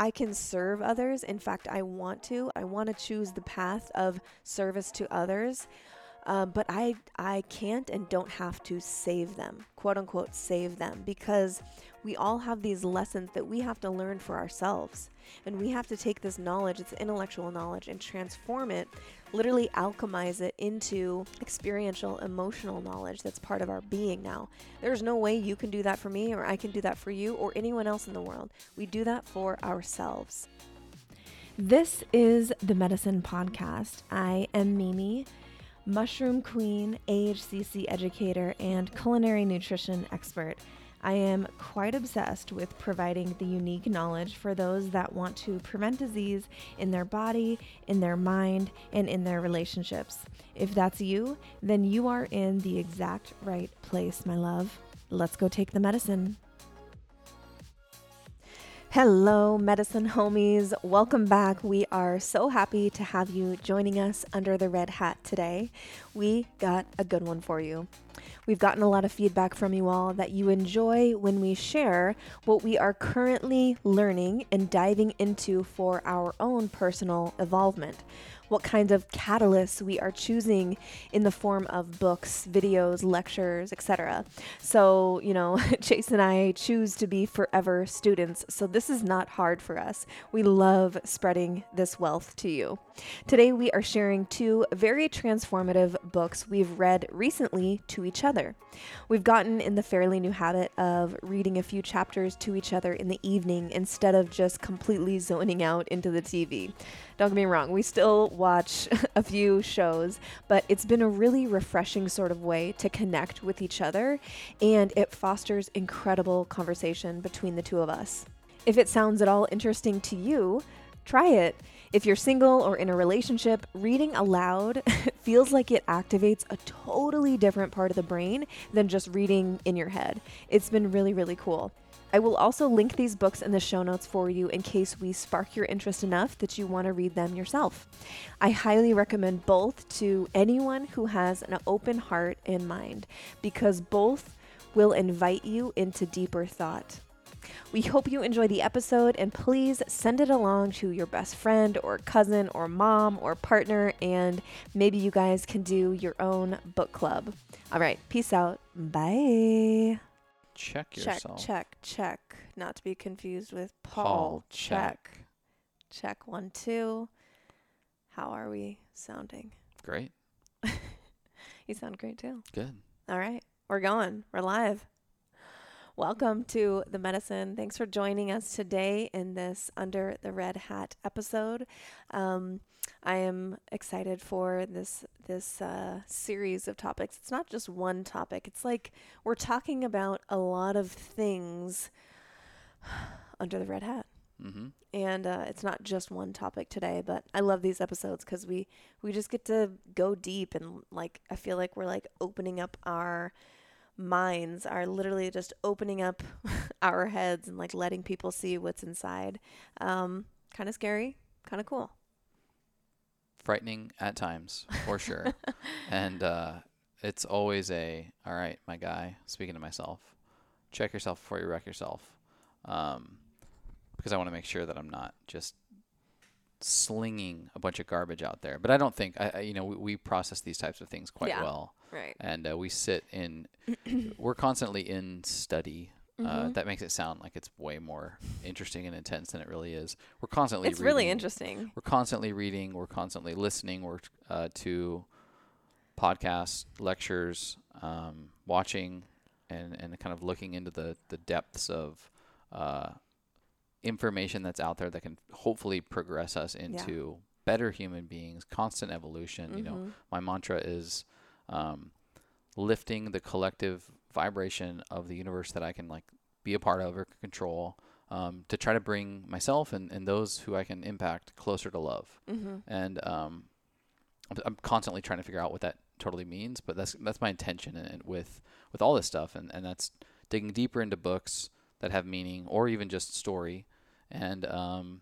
I can serve others. In fact, I want to choose the path of service to others, but I can't and don't have to save them, quote unquote, save them, because we all have these lessons that we have to learn for ourselves. And we have to take this knowledge, this intellectual knowledge, and transform it, literally alchemize it into experiential, emotional knowledge that's part of our being now. There's no way you can do that for me, or I can do that for you, or anyone else in the world. We do that for ourselves. This is the Medicin Podcast. I am Mimi, Mushroom Queen, AHCC educator, and culinary nutrition expert. I am quite obsessed with providing the unique knowledge for those that want to prevent disease in their body, in their mind, and in their relationships. If that's you, then you are in the exact right place, my love. Let's go take the medicine. Hello, medicine homies. Welcome back. We are so happy to have you joining us under the red hat today. We got a good one for you. We've gotten a lot of feedback from you all that you enjoy when we share what we are currently learning and diving into for our own personal evolvement. What kinds of catalysts we are choosing in the form of books, videos, lectures, etc. So, Chase and I choose to be forever students, so this is not hard for us. We love spreading this wealth to you. Today we are sharing two very transformative books we've read recently to each other. We've gotten in the fairly new habit of reading a few chapters to each other in the evening instead of just completely zoning out into the TV. Don't get me wrong, we still watch a few shows, but it's been a really refreshing sort of way to connect with each other, and it fosters incredible conversation between the two of us. If it sounds at all interesting to you, try it. If you're single or in a relationship, reading aloud feels like it activates a totally different part of the brain than just reading in your head. It's been really, really cool. I will also link these books in the show notes for you in case we spark your interest enough that you want to read them yourself. I highly recommend both to anyone who has an open heart and mind, because both will invite you into deeper thought. We hope you enjoy the episode, and please send it along to your best friend or cousin or mom or partner, and maybe you guys can do your own book club. All right, peace out. Bye. Check yourself. Check. Not to be confused with Paul. Check. Check 1, 2. How are we sounding? Great. You sound great too. Good. All right. We're going. We're live. Welcome to The Medicin. Thanks for joining us today in this Under the Red Hat episode. I am excited for this series of topics. It's not just one topic. It's like we're talking about a lot of things under the red hat. Mm-hmm. And it's not just one topic today, but I love these episodes because we just get to go deep, and like I feel like we're like opening up our minds, are literally just opening up our heads and like letting people see what's inside. Kind of scary, kind of cool. Frightening at times, for sure. And it's always all right, my guy, speaking to myself, check yourself before you wreck yourself. Because I want to make sure that I'm not just slinging a bunch of garbage out there. But I don't think, we process these types of things quite well. Right. And we we're constantly in study. Mm-hmm. That makes it sound like it's way more interesting and intense than it really is. We're constantly reading. It's really interesting. We're constantly reading. We're constantly listening. We're to podcasts, lectures, watching, and kind of looking into the depths of information that's out there that can hopefully progress us into better human beings, constant evolution. Mm-hmm. My mantra is... lifting the collective vibration of the universe that I can like be a part of or control, to try to bring myself and those who I can impact closer to love. Mm-hmm. And I'm constantly trying to figure out what that totally means, but that's my intention and with all this stuff, and that's digging deeper into books that have meaning or even just story. And I'm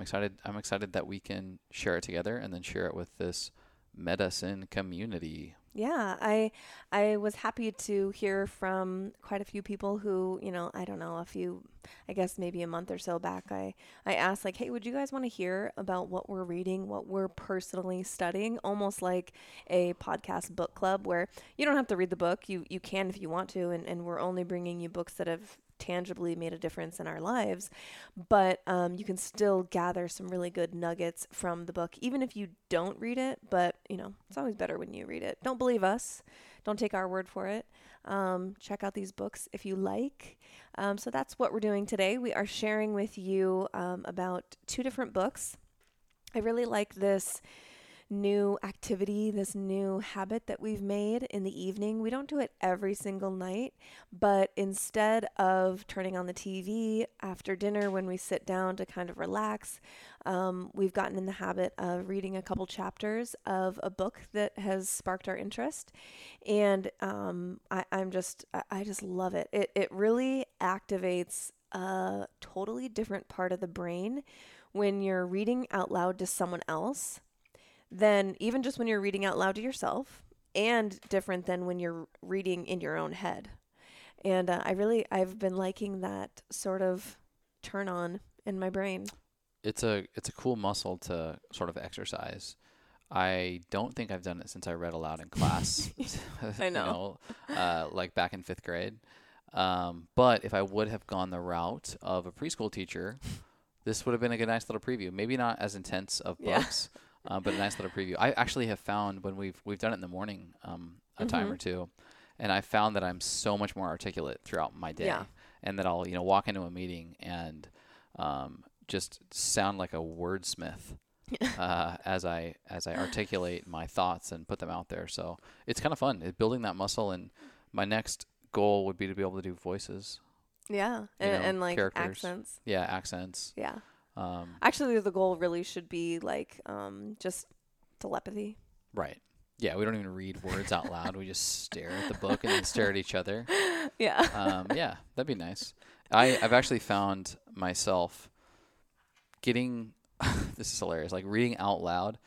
excited that we can share it together and then share it with this medicine community. Yeah, I was happy to hear from quite a few people who, you know, I don't know, a few, I guess maybe a month or so back, I asked like, hey, would you guys want to hear about what we're reading, what we're personally studying, almost like a podcast book club where you don't have to read the book. You can if you want to, and we're only bringing you books that have tangibly made a difference in our lives, but you can still gather some really good nuggets from the book, even if you don't read it. But you know, it's always better when you read it. Don't believe us. Don't take our word for it. Check out these books if you like. So that's what we're doing today. We are sharing with you about two different books. I really like this new activity, this new habit that we've made in the evening. We don't do it every single night, but instead of turning on the TV after dinner when we sit down to kind of relax, we've gotten in the habit of reading a couple chapters of a book that has sparked our interest. And I just love it. It really activates a totally different part of the brain when you're reading out loud to someone else than even just when you're reading out loud to yourself, and different than when you're reading in your own head. And I've been liking that sort of turn on in my brain. It's a cool muscle to sort of exercise. I don't think I've done it since I read aloud in class. I know. Like back in fifth grade. But if I would have gone the route of a preschool teacher, this would have been a good, nice little preview. Maybe not as intense of books. Yeah. But a nice little preview. I actually have found when we've done it in the morning a time or two, and I found that I'm so much more articulate throughout my day, and that I'll walk into a meeting and just sound like a wordsmith as I articulate my thoughts and put them out there. So it's kind of fun. It's building that muscle, and my next goal would be to be able to do voices. Yeah, and like characters. Accents. Yeah, accents. Yeah. Actually, the goal really should be like just telepathy. Right. Yeah, we don't even read words out loud. We just stare at the book and then stare at each other. Yeah. Yeah, that'd be nice. I've actually found myself getting – this is hilarious. Like reading out loud,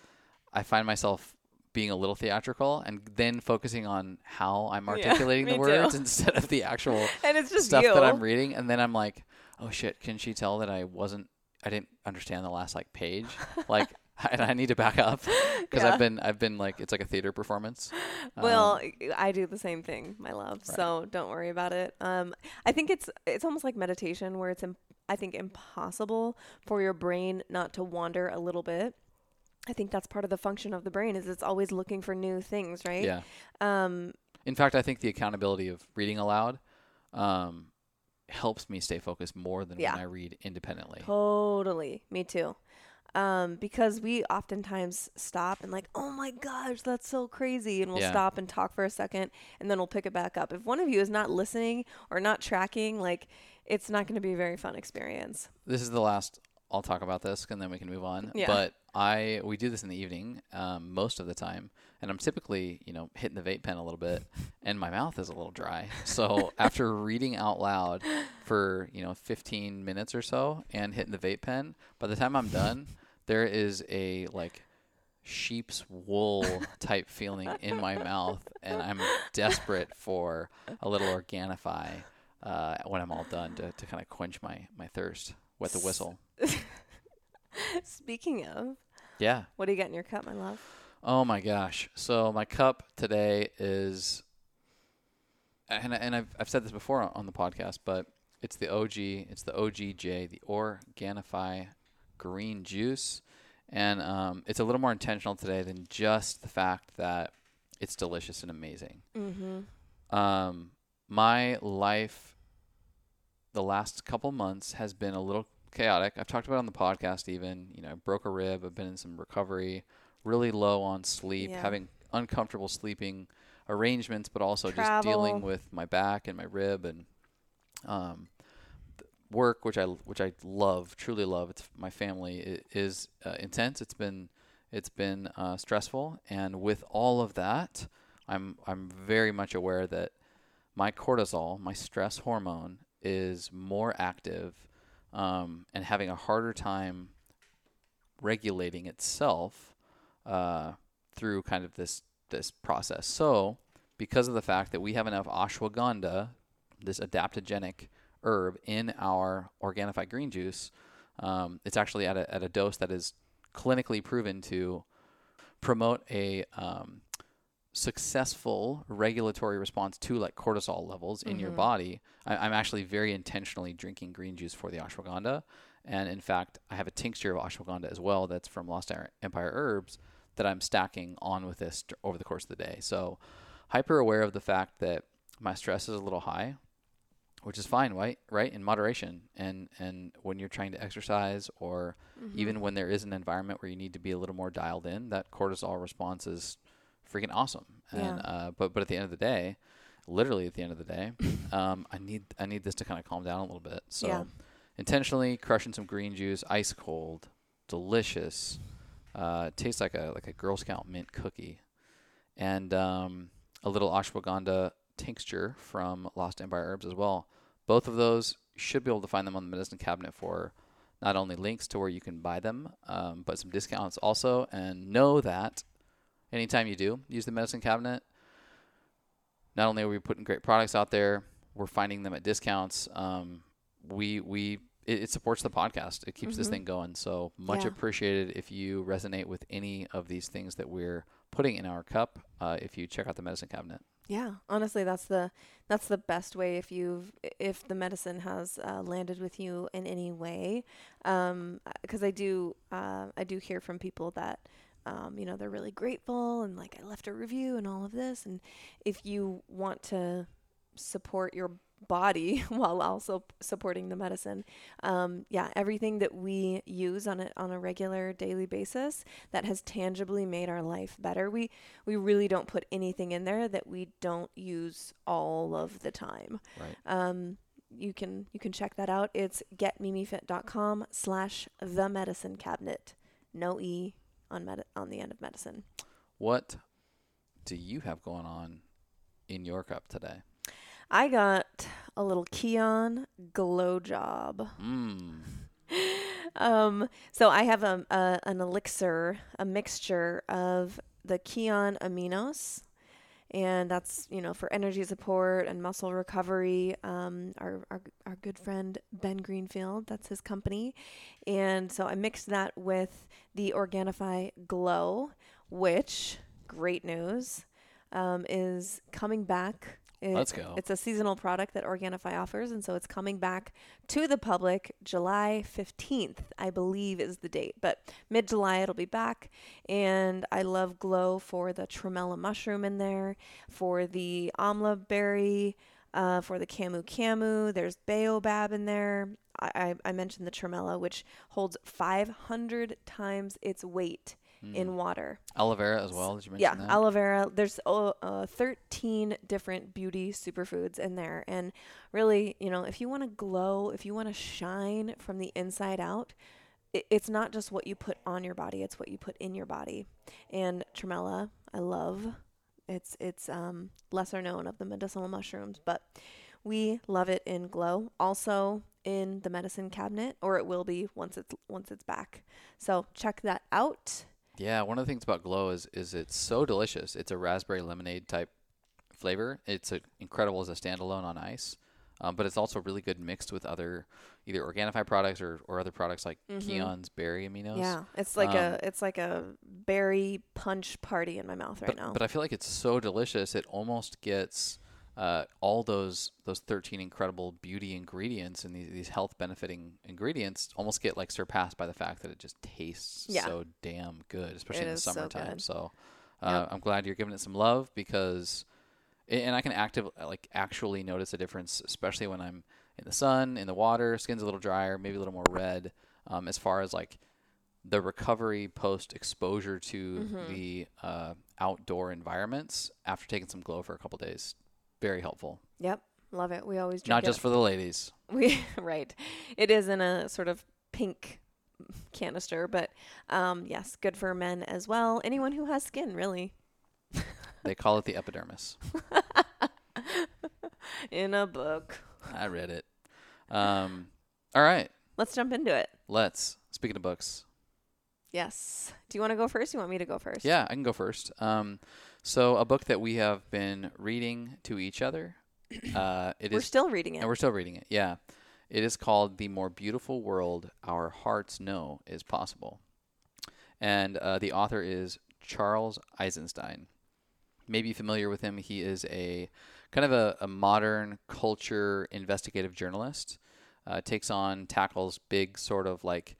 I find myself being a little theatrical and then focusing on how I'm articulating the words instead of the actual and it's just stuff that I'm reading. And then I'm like, oh, shit, can she tell that I didn't understand the last page, and I need to back up because I've been like, it's like a theater performance. Well, I do the same thing, my love. Right. So don't worry about it. I think it's almost like meditation where it's, I think impossible for your brain not to wander a little bit. I think that's part of the function of the brain is it's always looking for new things, right? Yeah. In fact, I think the accountability of reading aloud, helps me stay focused more than when I read independently. Totally. Me too. Because we oftentimes stop and like, oh my gosh, that's so crazy. And we'll stop and talk for a second and then we'll pick it back up. If one of you is not listening or not tracking, it's not going to be a very fun experience. This is the last, I'll talk about this and then we can move on. Yeah. But we do this in the evening, most of the time. And I'm typically, hitting the vape pen a little bit and my mouth is a little dry. So after reading out loud for, 15 minutes or so and hitting the vape pen, by the time I'm done, there is a sheep's wool type feeling in my mouth. And I'm desperate for a little Organifi, when I'm all done to kind of quench my thirst. Wet the whistle. Speaking of, what do you got in your cup, my love? Oh my gosh! So my cup today is, and I've said this before on the podcast, but it's the OG, it's the OGJ, the Organifi green juice, and it's a little more intentional today than just the fact that it's delicious and amazing. Mm-hmm. My life, the last couple months has been a little chaotic. I've talked about it on the podcast even. I broke a rib. I've been in some recovery. Really low on sleep, having uncomfortable sleeping arrangements, but also travel. Just dealing with my back and my rib and work, which I love, truly love. It's my family. It is intense. It's been stressful, and with all of that, I'm very much aware that my cortisol, my stress hormone, is more active and having a harder time regulating itself through kind of this this process. So because of the fact that we have enough ashwagandha, this adaptogenic herb, in our Organifi green juice, it's actually at a dose that is clinically proven to promote a successful regulatory response to like cortisol levels in your body. I'm actually very intentionally drinking green juice for the ashwagandha. And in fact, I have a tincture of ashwagandha as well that's from Lost Empire Herbs that I'm stacking on with this over the course of the day. So hyper aware of the fact that my stress is a little high, which is fine, right? In moderation. And when you're trying to exercise, or even when there is an environment where you need to be a little more dialed in, that cortisol response is freaking awesome. And but at the end of the day, literally at the end of the day, I need this to kind of calm down a little bit. So intentionally crushing some green juice, ice cold, delicious. Tastes like a Girl Scout mint cookie. And a little ashwagandha tincture from Lost Empire Herbs as well. Both of those, you should be able to find them on the medicine cabinet for not only links to where you can buy them, but some discounts also. And know that anytime you do use the medicine cabinet, not only are we putting great products out there, we're finding them at discounts. It supports the podcast. It keeps this thing going. So much appreciated if you resonate with any of these things that we're putting in our cup, if you check out the medicine cabinet. Yeah, honestly, that's the best way if the medicine has landed with you in any way, because I do hear from people that they're really grateful and like I left a review and all of this. And if you want to support your body while also supporting the medicine, everything that we use on a regular daily basis that has tangibly made our life better, we really don't put anything in there that we don't use all of the time. Right. You can check that out. It's getmimifit.com/the medicine cabinet. No E on the end of medicine. What do you have going on in your cup today? I got a little Kion glow job. So I have an elixir, a mixture of the Kion aminos, and that's, for energy support and muscle recovery. Our good friend Ben Greenfield, that's his company. And so I mixed that with the Organifi Glow, which, great news, is coming back. Let's go. It's a seasonal product that Organifi offers, and so it's coming back to the public July 15th, I believe is the date, but mid-July it'll be back. And I love Glow for the tremella mushroom in there, for the amla berry, for the camu camu. There's baobab in there. I mentioned the tremella, which holds 500 times its weight in water. Aloe vera as well, did you mention that? Yeah, aloe vera. There's 13 different beauty superfoods in there. And really, if you want to glow, if you want to shine from the inside out, it's not just what you put on your body, it's what you put in your body. And tremella, I love. It's lesser known of the medicinal mushrooms, but we love it in Glow. Also in the medicine cabinet, or it will be once it's back. So check that out. Yeah, one of the things about Glow is it's so delicious. It's a raspberry lemonade type flavor. It's incredible as a standalone on ice, but it's also really good mixed with other either Organifi products or other products like Kion's berry aminos. Yeah, it's like a berry punch party in my mouth now. But I feel like it's so delicious. It almost gets all those 13 incredible beauty ingredients and these health benefiting ingredients almost get like surpassed by the fact that it just tastes so damn good, especially in the summertime. So I'm glad you're giving it some love, because and I can actually notice a difference, especially when I'm in the sun, in the water, skin's a little drier, maybe a little more red, as far as like the recovery post exposure to the outdoor environments after taking some Glow for a couple days. Very helpful. Yep. Love it. We always drink it. Not just for the ladies. Right. It is in a sort of pink canister, but yes, good for men as well. Anyone who has skin, really. They call it the epidermis. In a book. I read it. All right. Let's jump into it. Speaking of books. Yes. Do you want to go first? You want me to go first? Yeah, I can go first. So a book that we have been reading to each other. We're still reading it. Yeah. It is called The More Beautiful World Our Hearts Know Is Possible. And the author is Charles Eisenstein. Maybe familiar with him. He is a kind of a modern culture investigative journalist. Tackles big sort of like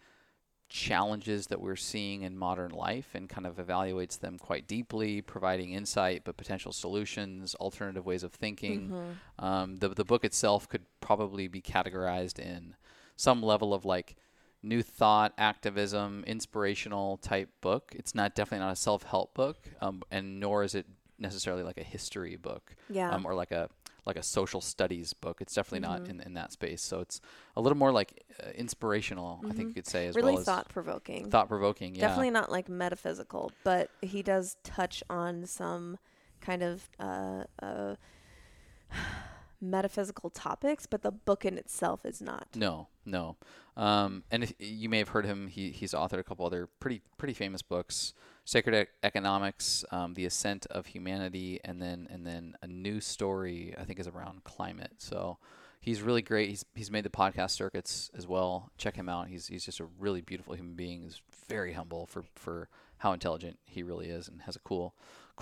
challenges that we're seeing in modern life and kind of evaluates them quite deeply, providing insight, but potential solutions, alternative ways of thinking. Mm-hmm. The book itself could probably be categorized in some level of like new thought, activism, inspirational type book. It's not a self-help book, and nor is it necessarily like a history book, or like a social studies book. It's definitely not in that space. So it's a little more like inspirational, I think you could say, as really well as thought-provoking. Thought-provoking, yeah. Definitely not like metaphysical, but he does touch on some kind of metaphysical topics, but the book in itself is not. No. And if you may have heard him. He's authored a couple other pretty famous books: Sacred Economics, The Ascent of Humanity, and then A New Story, I think, is around climate. So he's really great. He's made the podcast circuits as well. Check him out. He's just a really beautiful human being. He's very humble for how intelligent he really is, and has a cool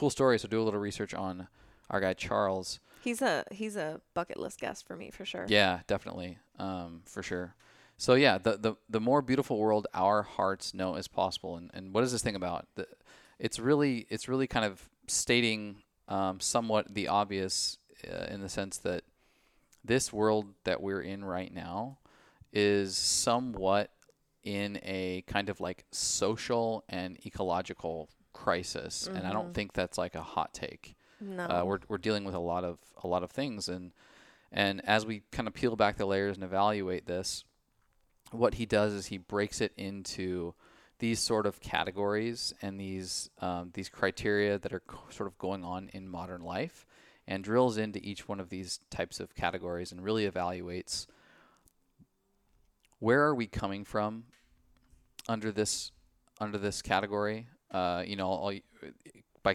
story. So do a little research on our guy Charles. He's a bucket list guest for me, for sure. Yeah, definitely. For sure. So yeah, the more beautiful world our hearts know is possible. And what is this thing about? It's really kind of stating somewhat the obvious, in the sense that this world that we're in right now is somewhat in a kind of like social and ecological crisis. Mm-hmm. And I don't think that's like a hot take. No. We're dealing with a lot of things, and as we kind of peel back the layers and evaluate this, what he does is he breaks it into these sort of categories and these criteria that are sort of going on in modern life, and drills into each one of these types of categories and really evaluates where are we coming from under this category. By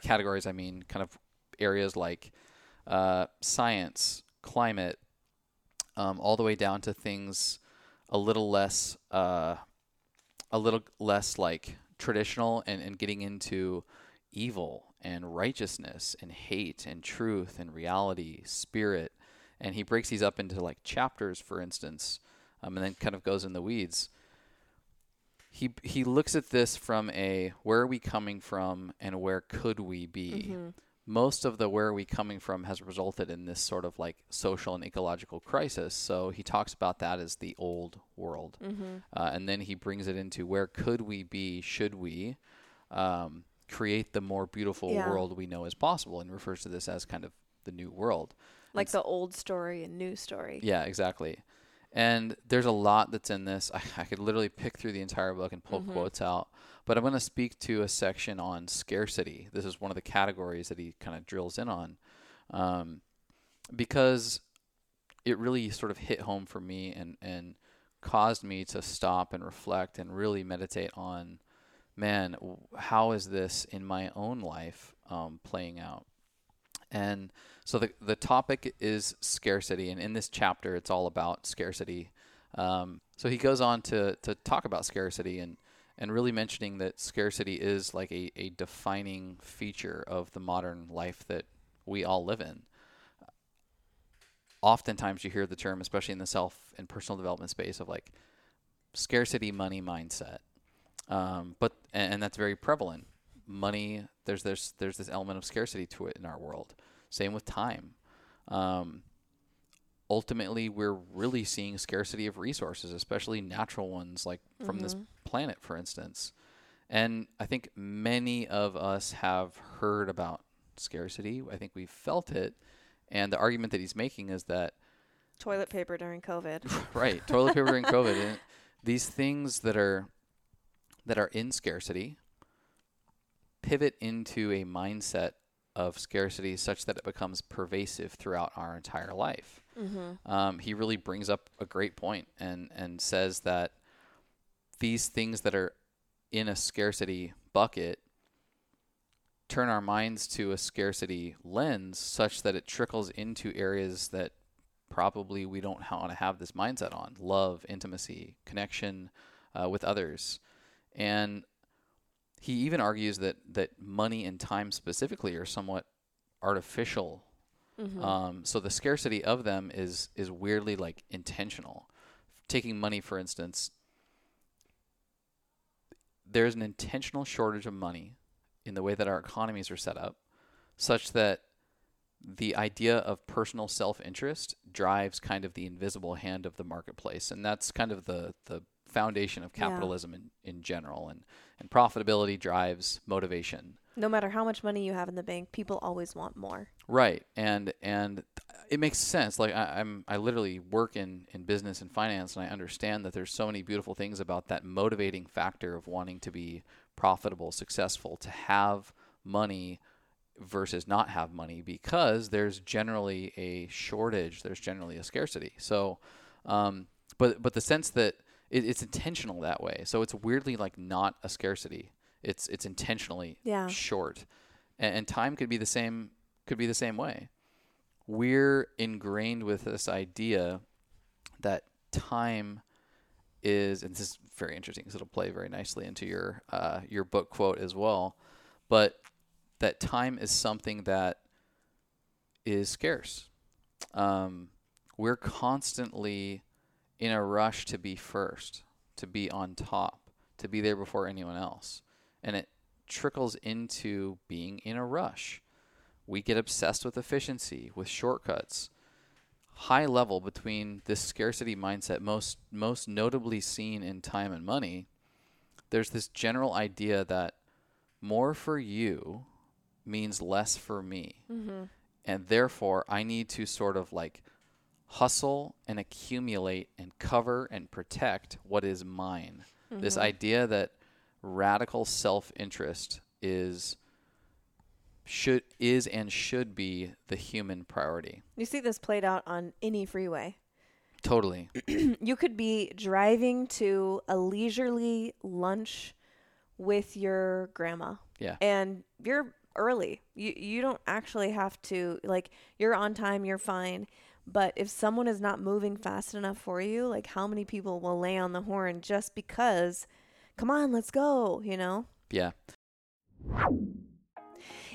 categories I mean kind of areas like science, climate, all the way down to things a little less like traditional, and getting into evil and righteousness and hate and truth and reality, spirit. And he breaks these up into like chapters, for instance, and then kind of goes in the weeds. He looks at this from a where are we coming from and where could we be. Mm-hmm. Most of the where are we coming from has resulted in this sort of like social and ecological crisis. So he talks about that as the old world. Mm-hmm. And then he brings it into where could we be, should we create the more beautiful world we know is possible, and refers to this as kind of the new world. Like the old story and new story. Yeah, exactly. And there's a lot that's in this. I could literally pick through the entire book and pull quotes out. But I'm going to speak to a section on scarcity. This is one of the categories that he kind of drills in on, because it really sort of hit home for me and caused me to stop and reflect and really meditate on, man, how is this in my own life playing out? And so the topic is scarcity. And in this chapter, it's all about scarcity. So he goes on to talk about scarcity and really mentioning that scarcity is like a defining feature of the modern life that we all live in. Oftentimes you hear the term, especially in the self and personal development space, of like scarcity money mindset. But that's very prevalent. Money, there's this element of scarcity to it in our world. Same with time. Ultimately, we're really seeing scarcity of resources, especially natural ones like from this planet, for instance. And I think many of us have heard about scarcity. I think we've felt it. And the argument that he's making is that toilet paper during COVID. Right. Toilet paper during COVID. And these things that are in scarcity pivot into a mindset of scarcity such that it becomes pervasive throughout our entire life. Mm-hmm. He really brings up a great point and says that these things that are in a scarcity bucket, turn our minds to a scarcity lens such that it trickles into areas that probably we don't want to have this mindset on: love, intimacy, connection with others. And he even argues that money and time specifically are somewhat artificial. Mm-hmm. So the scarcity of them is weirdly like intentional. Taking money, for instance, there's an intentional shortage of money in the way that our economies are set up, such that the idea of personal self-interest drives kind of the invisible hand of the marketplace. And that's kind of the foundation of capitalism in general. And profitability drives motivation. No matter how much money you have in the bank, people always want more. Right. And it makes sense. Like I literally work in business and finance, and I understand that there's so many beautiful things about that motivating factor of wanting to be profitable, successful, to have money versus not have money, because there's generally a shortage, there's generally a scarcity. So, but the sense that it's intentional that way. So it's weirdly like not a scarcity. It's intentionally short, and time could be the same way. We're ingrained with this idea that time is, and this is very interesting because it'll play very nicely into your book quote as well, but that time is something that is scarce. We're constantly in a rush to be first, to be on top, to be there before anyone else. And it trickles into being in a rush. We get obsessed with efficiency, with shortcuts. High level between this scarcity mindset, most notably seen in time and money, there's this general idea that more for you means less for me. Mm-hmm. And therefore, I need to sort of like hustle and accumulate and cover and protect what is mine. Mm-hmm. This idea that radical self-interest is and should be the human priority. You see this played out on any freeway. Totally. You could be driving to a leisurely lunch with your grandma. Yeah. And you're early. You don't actually have to, like, you're on time, you're fine. But if someone is not moving fast enough for you, like, how many people will lay on the horn just because, come on, let's go, you know? Yeah.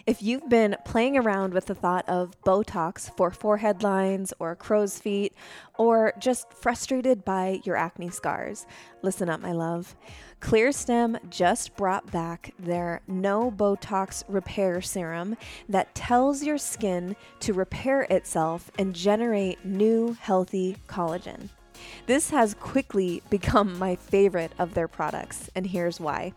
If you've been playing around with the thought of Botox for forehead lines or crow's feet, or just frustrated by your acne scars, listen up, my love. Clearstem just brought back their No Botox Repair Serum that tells your skin to repair itself and generate new, healthy collagen. This has quickly become my favorite of their products, and here's why.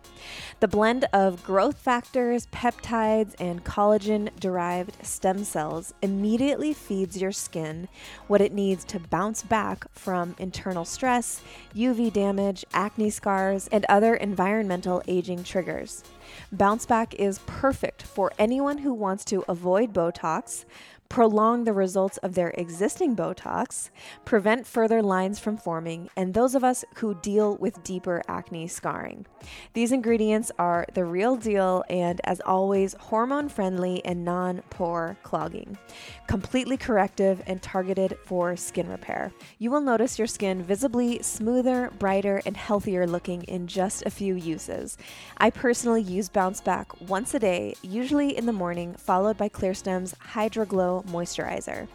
The blend of growth factors, peptides, and collagen-derived stem cells immediately feeds your skin what it needs to bounce back from internal stress, UV damage, acne scars, and other environmental aging triggers. Bounce Back is perfect for anyone who wants to avoid Botox, prolong the results of their existing Botox, prevent further lines from forming, and those of us who deal with deeper acne scarring. These ingredients are the real deal and, as always, hormone-friendly and non-pore clogging, completely corrective and targeted for skin repair. You will notice your skin visibly smoother, brighter, and healthier looking in just a few uses. I personally use Bounce Back once a day, usually in the morning, followed by Clearstem's Hydro Glow moisturizer.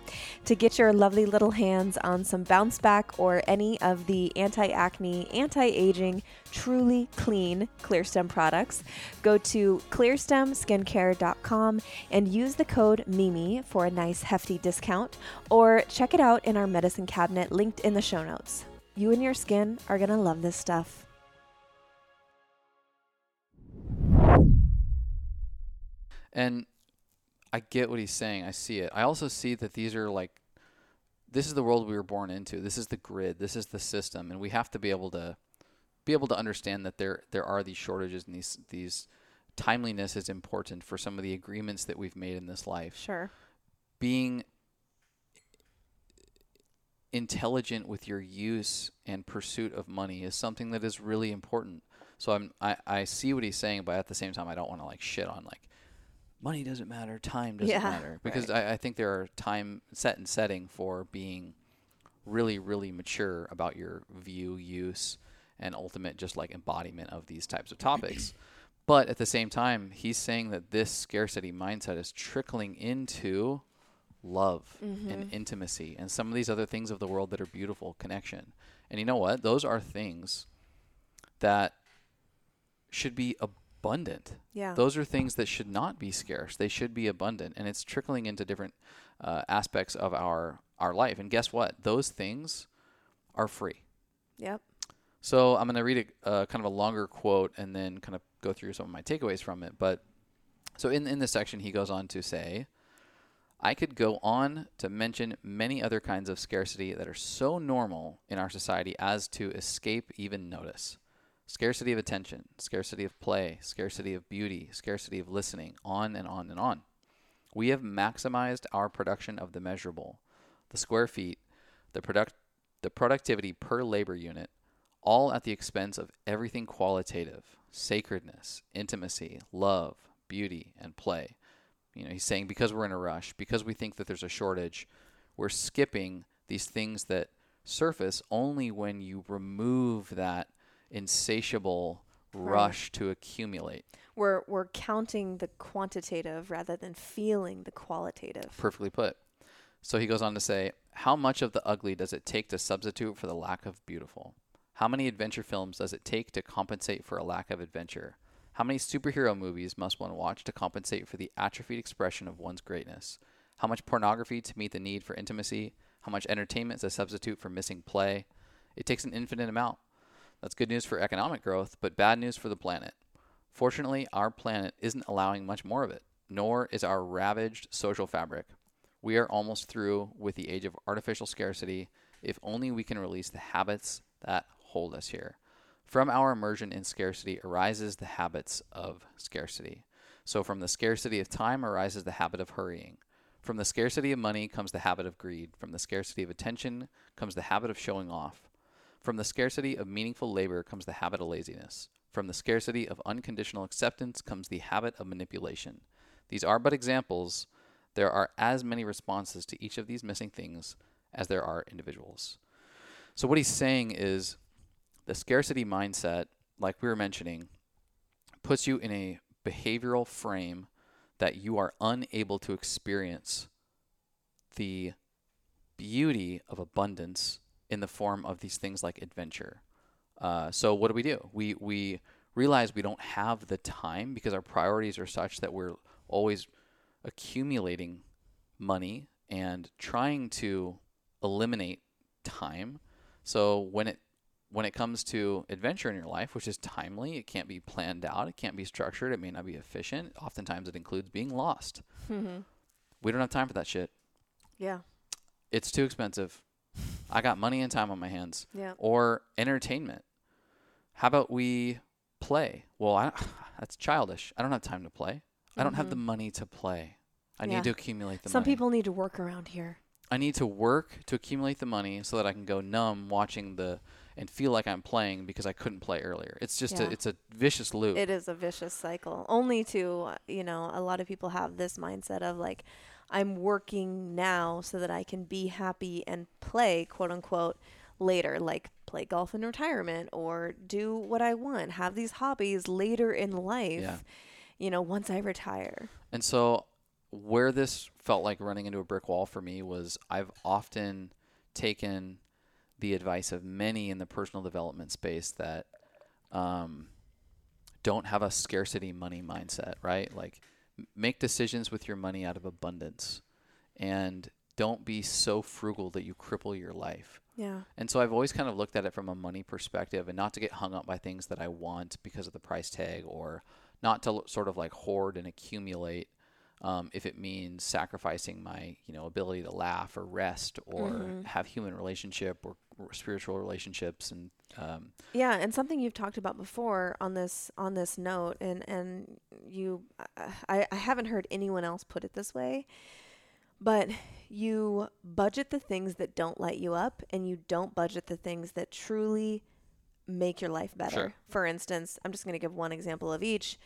To get your lovely little hands on some Bounce Back or any of the anti-acne, anti-aging, truly clean Clearstem products, go to clearstemskincare.com and use the code MIMI for a nice hefty discount, or check it out in our medicine cabinet linked in the show notes. You and your skin are going to love this stuff. And I get what he's saying. I see it. I also see that these are like, this is the world we were born into. This is the grid. This is the system, and we have to be able to understand that there are these shortages, and these timeliness is important for some of the agreements that we've made in this life. Sure. Being intelligent with your use and pursuit of money is something that is really important. So I see what he's saying, but at the same time, I don't want to like shit on like money doesn't matter, time doesn't matter, because right. I think there are time set and setting for being really, really mature about your view, use, and ultimate just like embodiment of these types of topics. But at the same time, he's saying that this scarcity mindset is trickling into love and intimacy and some of these other things of the world that are beautiful, connection. And you know what? Those are things that should be abundant. Yeah. Those are things that should not be scarce. They should be abundant. And it's trickling into different aspects of our life. And guess what? Those things are free. Yep. So I'm going to read kind of a longer quote and then kind of go through some of my takeaways from it. But so in this section, he goes on to say, I could go on to mention many other kinds of scarcity that are so normal in our society as to escape even notice. Scarcity of attention, scarcity of play, scarcity of beauty, scarcity of listening, on and on and on. We have maximized our production of the measurable, the square feet, the productivity per labor unit, all at the expense of everything qualitative, sacredness, intimacy, love, beauty, and play. You know, he's saying because we're in a rush, because we think that there's a shortage, we're skipping these things that surface only when you remove that insatiable rush to accumulate. We're counting the quantitative rather than feeling the qualitative. Perfectly put. So he goes on to say, how much of the ugly does it take to substitute for the lack of beautiful? How many adventure films does it take to compensate for a lack of adventure? How many superhero movies must one watch to compensate for the atrophied expression of one's greatness? How much pornography to meet the need for intimacy? How much entertainment is a substitute for missing play? It takes an infinite amount. That's good news for economic growth, but bad news for the planet. Fortunately, our planet isn't allowing much more of it, nor is our ravaged social fabric. We are almost through with the age of artificial scarcity, if only we can release the habits that hold us here. From our immersion in scarcity arises the habits of scarcity. So from the scarcity of time arises the habit of hurrying. From the scarcity of money comes the habit of greed. From the scarcity of attention comes the habit of showing off. From the scarcity of meaningful labor comes the habit of laziness. From the scarcity of unconditional acceptance comes the habit of manipulation. These are but examples. There are as many responses to each of these missing things as there are individuals. So what he's saying is, the scarcity mindset, like we were mentioning, puts you in a behavioral frame that you are unable to experience the beauty of abundance in the form of these things like adventure. So what do? We realize we don't have the time because our priorities are such that we're always accumulating money and trying to eliminate time. So when it comes to adventure in your life, which is timely, it can't be planned out, it can't be structured, it may not be efficient. Oftentimes it includes being lost. Mm-hmm. We don't have time for that shit. Yeah. It's too expensive. I got money and time on my hands. Yeah. Or entertainment. How about we play? Well, that's childish. I don't have time to play. Mm-hmm. I don't have the money to play. I need to accumulate the money. Some people need to work around here. I need to work to accumulate the money so that I can go numb watching and feel like I'm playing because I couldn't play earlier. It's just it's a vicious loop. It is a vicious cycle. Only to, a lot of people have this mindset of like, I'm working now so that I can be happy and play, quote unquote, later, like play golf in retirement or do what I want, have these hobbies later in life, once I retire. And so where this felt like running into a brick wall for me was I've often taken the advice of many in the personal development space that don't have a scarcity money mindset, right? Like make decisions with your money out of abundance and don't be so frugal that you cripple your life. Yeah. And so I've always kind of looked at it from a money perspective and not to get hung up by things that I want because of the price tag or not to sort of like hoard and accumulate if it means sacrificing my, ability to laugh or rest or have human relationship or spiritual relationships. And and something you've talked about before on this note, and you, I haven't heard anyone else put it this way, but you budget the things that don't light you up and you don't budget the things that truly make your life better. Sure. For instance, I'm just going to give one example of each.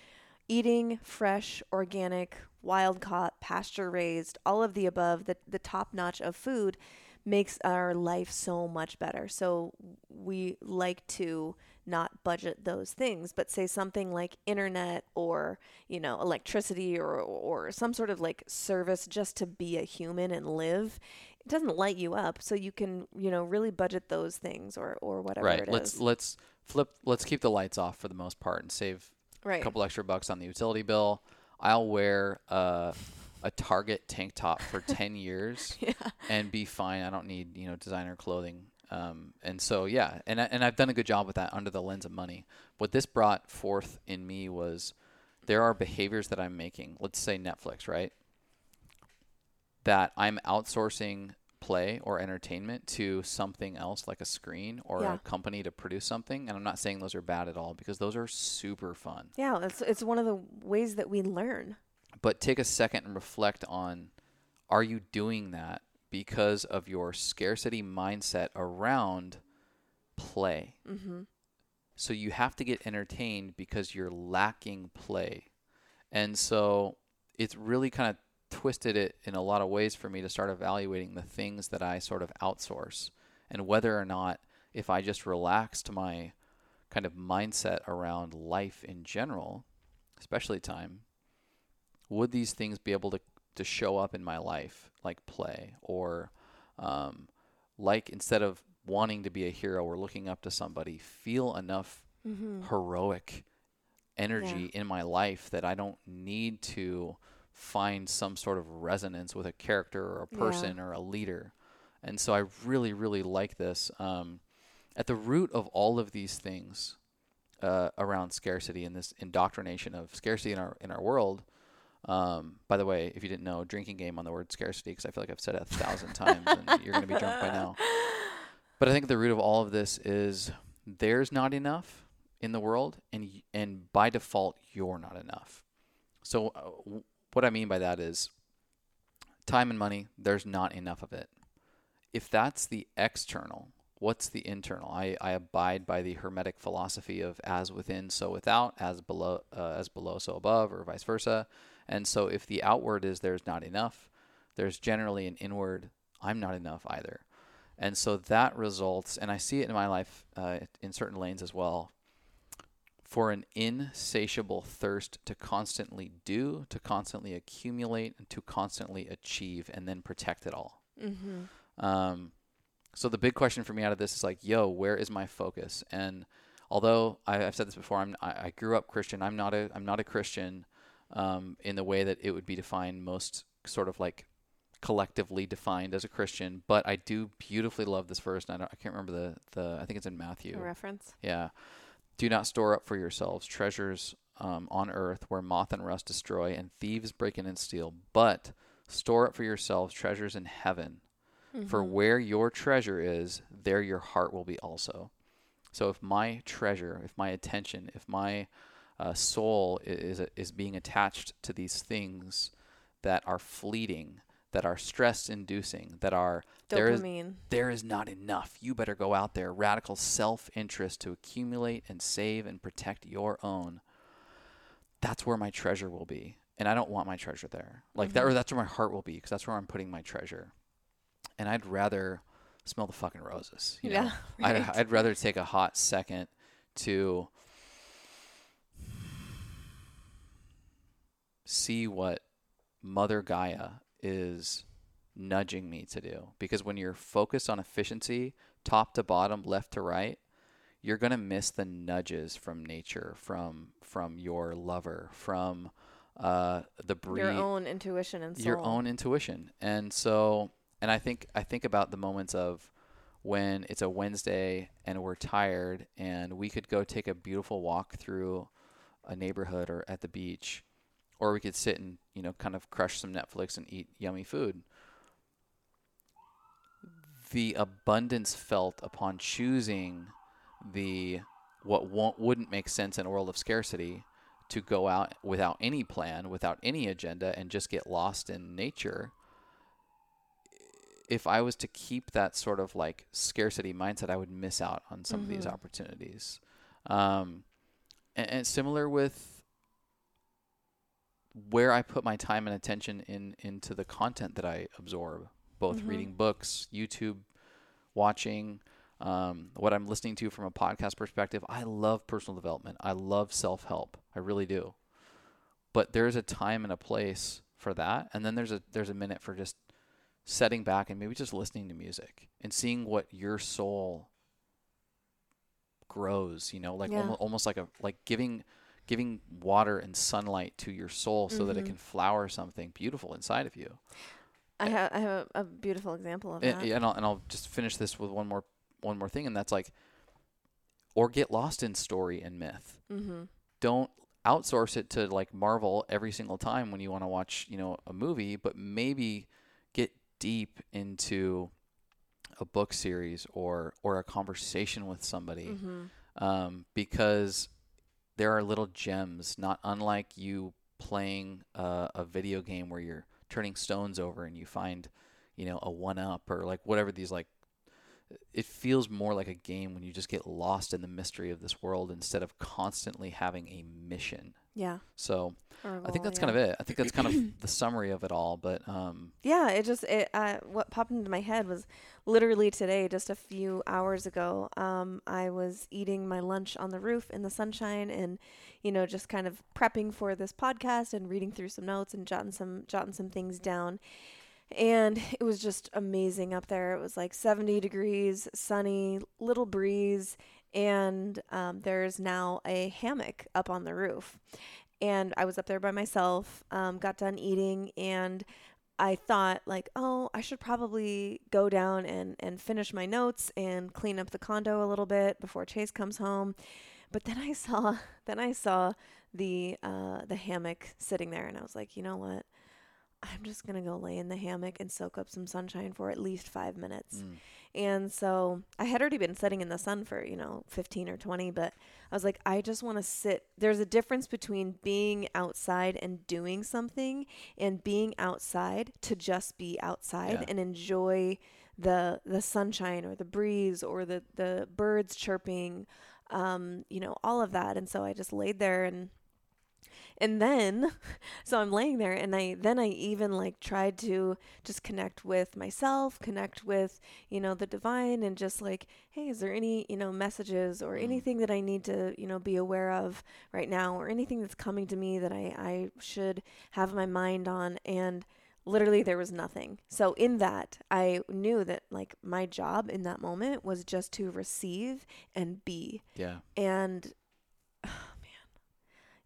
Eating fresh, organic, wild-caught, pasture-raised, all of the above, the top notch of food makes our life so much better. So we like to not budget those things, but say something like internet or, you know, electricity or some sort of like service just to be a human and live. It doesn't light you up. So you can, you know, really budget those things or whatever it is. Right. Let's keep the lights off for the most part and save a couple extra bucks on the utility bill. I'll wear a Target tank top for 10 years and be fine. I don't need, you know, designer clothing. And so, yeah, and I've done a good job with that under the lens of money. What this brought forth in me was there are behaviors that I'm making. Let's say Netflix, right? That I'm outsourcing play or entertainment to something else like a screen or a company to produce something. And I'm not saying those are bad at all because those are super fun. Yeah, it's one of the ways that we learn. But take a second and reflect on, are you doing that because of your scarcity mindset around play? Mm-hmm. So you have to get entertained because you're lacking play. And so it's really kind of twisted it in a lot of ways for me to start evaluating the things that I sort of outsource and whether or not if I just relaxed my kind of mindset around life in general, especially time, would these things be able to show up in my life, like play or like instead of wanting to be a hero or looking up to somebody, feel enough heroic energy in my life that I don't need to find some sort of resonance with a character or a person or a leader. And so I really, really like this. At the root of all of these things around scarcity and this indoctrination of scarcity in our world, by the way, if you didn't know, drinking game on the word scarcity, because I feel like I've said it 1,000 times and you're going to be drunk by now. But I think the root of all of this is there's not enough in the world, and by default, you're not enough. So what I mean by that is time and money, there's not enough of it. If that's the external, what's the internal? I abide by the Hermetic philosophy of as within, so without, as below, so above, or vice versa. And so if the outward is there's not enough, there's generally an inward, I'm not enough either. And so that results, and I see it in my life in certain lanes as well, for an insatiable thirst to constantly do, to constantly accumulate, and to constantly achieve, and then protect it all. Mm-hmm. So the big question for me out of this is like, yo, where is my focus? And although I've said this before, I grew up Christian. I'm not a Christian in the way that it would be defined, most sort of like collectively defined as a Christian. But I do beautifully love this verse, and I can't remember the I think it's in Matthew. A reference. Yeah. Do not store up for yourselves treasures on earth where moth and rust destroy and thieves break in and steal, but store up for yourselves treasures in heaven. Mm-hmm. For where your treasure is, there your heart will be also. So if my treasure, if my attention, if my soul is being attached to these things that are fleeting, that are stress-inducing, that are there is not enough. You better go out there, radical self-interest to accumulate and save and protect your own. That's where my treasure will be, and I don't want my treasure there. Like that, or that's where my heart will be, because that's where I'm putting my treasure. And I'd rather smell the fucking roses. You know? Yeah. Right. I'd rather take a hot second to see what Mother Gaia is nudging me to do. Because when you're focused on efficiency, top to bottom, left to right, you're going to miss the nudges from nature, from your lover, from the breed. Your own intuition and soul. Your own intuition. And so... And I think about the moments of when it's a Wednesday and we're tired and we could go take a beautiful walk through a neighborhood or at the beach, or we could sit and, you know, kind of crush some Netflix and eat yummy food. The abundance felt upon choosing what wouldn't make sense in a world of scarcity to go out without any plan, without any agenda, and just get lost in nature if I was to keep that sort of like scarcity mindset, I would miss out on some of these opportunities. And similar with where I put my time and attention into the content that I absorb, both reading books, YouTube, watching, what I'm listening to from a podcast perspective. I love personal development. I love self-help. I really do. But there's a time and a place for that. And then there's a minute for just setting back and maybe just listening to music and seeing what your soul grows, you know, like almost like giving water and sunlight to your soul so that it can flower something beautiful inside of you. I have a beautiful example of that. And I'll just finish this with one more thing. And that's like, or get lost in story and myth. Don't outsource it to like Marvel every single time when you want to watch, you know, a movie, but maybe get deep into a book series or a conversation with somebody, because there are little gems, not unlike you playing a video game where you're turning stones over and you find, you know, a 1-up or like whatever these, like, it feels more like a game when you just get lost in the mystery of this world instead of constantly having a mission. Yeah. So I think that's kind of it. I think that's kind of the summary of it all. But what popped into my head was literally today, just a few hours ago, I was eating my lunch on the roof in the sunshine and, you know, just kind of prepping for this podcast and reading through some notes and jotting some things down. And it was just amazing up there. It was like 70 degrees, sunny, little breeze, and there's now a hammock up on the roof. And I was up there by myself, got done eating, and I thought like, oh, I should probably go down and finish my notes and clean up the condo a little bit before Chase comes home. But then I saw the hammock sitting there, and I was like, you know what? I'm just going to go lay in the hammock and soak up some sunshine for at least 5 minutes. And so I had already been sitting in the sun for, you know, 15 or 20, but I was like, I just want to sit. There's a difference between being outside and doing something and being outside to just be outside and enjoy the sunshine or the breeze or the birds chirping, you know, all of that. And so I just laid there and then I'm laying there and I even like tried to just connect with myself, connect with, you know, the divine, and just like, hey, is there any, you know, messages or anything that I need to, you know, be aware of right now, or anything that's coming to me that I should have my mind on? And literally there was nothing. So in that, I knew that like my job in that moment was just to receive and be. Yeah. And